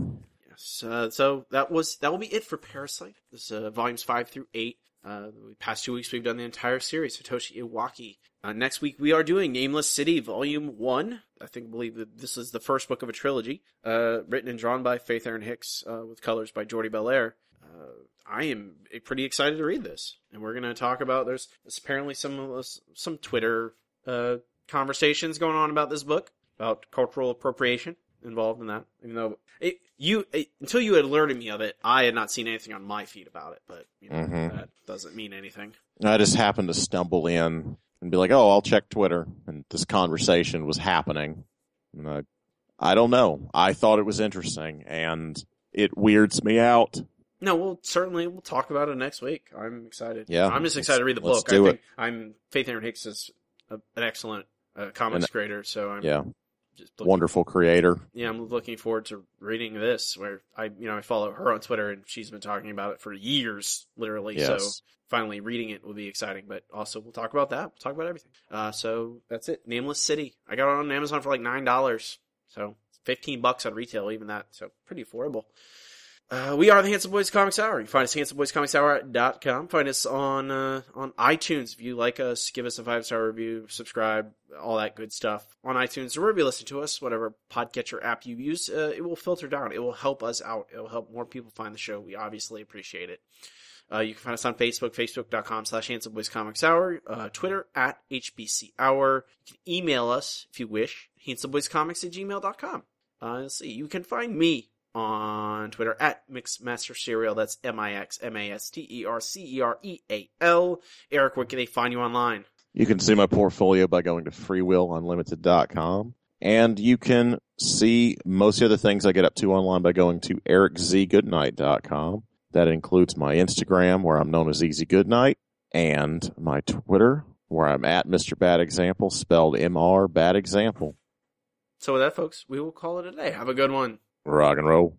Yes. Uh, so that was, that will be it for Parasyte. This is uh, volumes five through eight. Uh, the past two weeks we've done the entire series, Hitoshi Iwaaki. Uh, next week we are doing Nameless City Volume one. I think I believe that this is the first book of a trilogy, uh, written and drawn by Faith Erin Hicks, uh, with colors by Jordi Belair. Uh, I am pretty excited to read this. And we're going to talk about, there's apparently some some Twitter uh, conversations going on about this book, about cultural appropriation involved in that. Even though it, you it, until you had alerted me of it, I had not seen anything on my feed about it, but you know, mm-hmm. that doesn't mean anything. I just happened to stumble in and be like, oh, I'll check Twitter, and this conversation was happening. And I, I don't know. I thought it was interesting, and it weirds me out. No, we'll certainly we'll talk about it next week. I'm excited. Yeah, I'm just excited to read the book. Do I think it. I'm Faith Erin Hicks is a, an excellent uh, comics and, creator, so I'm yeah. Just wonderful creator. Yeah, I'm looking forward to reading this. Where I, you know, I follow her on Twitter, and she's been talking about it for years, literally. Yes. So finally reading it will be exciting. But also, we'll talk about that. We'll talk about everything. Uh, so that's it. Nameless City. I got it on Amazon for like nine dollars. So fifteen bucks on retail, even that. So pretty affordable. Uh, we are the Handsome Boys Comics Hour. You can find us at handsome boys comics hour dot com. Find us on uh, on iTunes. If you like us, give us a five-star review, subscribe, all that good stuff. On iTunes, wherever you listen to us, whatever podcatcher app you use, uh, it will filter down. It will help us out. It will help more people find the show. We obviously appreciate it. Uh, you can find us on Facebook, facebook dot com slash handsome boys comics hour, uh, Twitter at H B C hour. You can email us, if you wish, handsome boys comics at gmail dot com. Uh, let's see. You can find me on Twitter at MixmasterCereal. That's M I X M A S T E R C E R E A L. Eric, where can they find you online? You can see my portfolio by going to free will unlimited dot com. And you can see most of the other things I get up to online by going to eric z goodnight dot com. That includes my Instagram, where I'm known as Easy Goodnight, and my Twitter, where I'm at Mister Bad Example, spelled M R Bad Example. So with that, folks, we will call it a day. Have a good one. Rock and roll.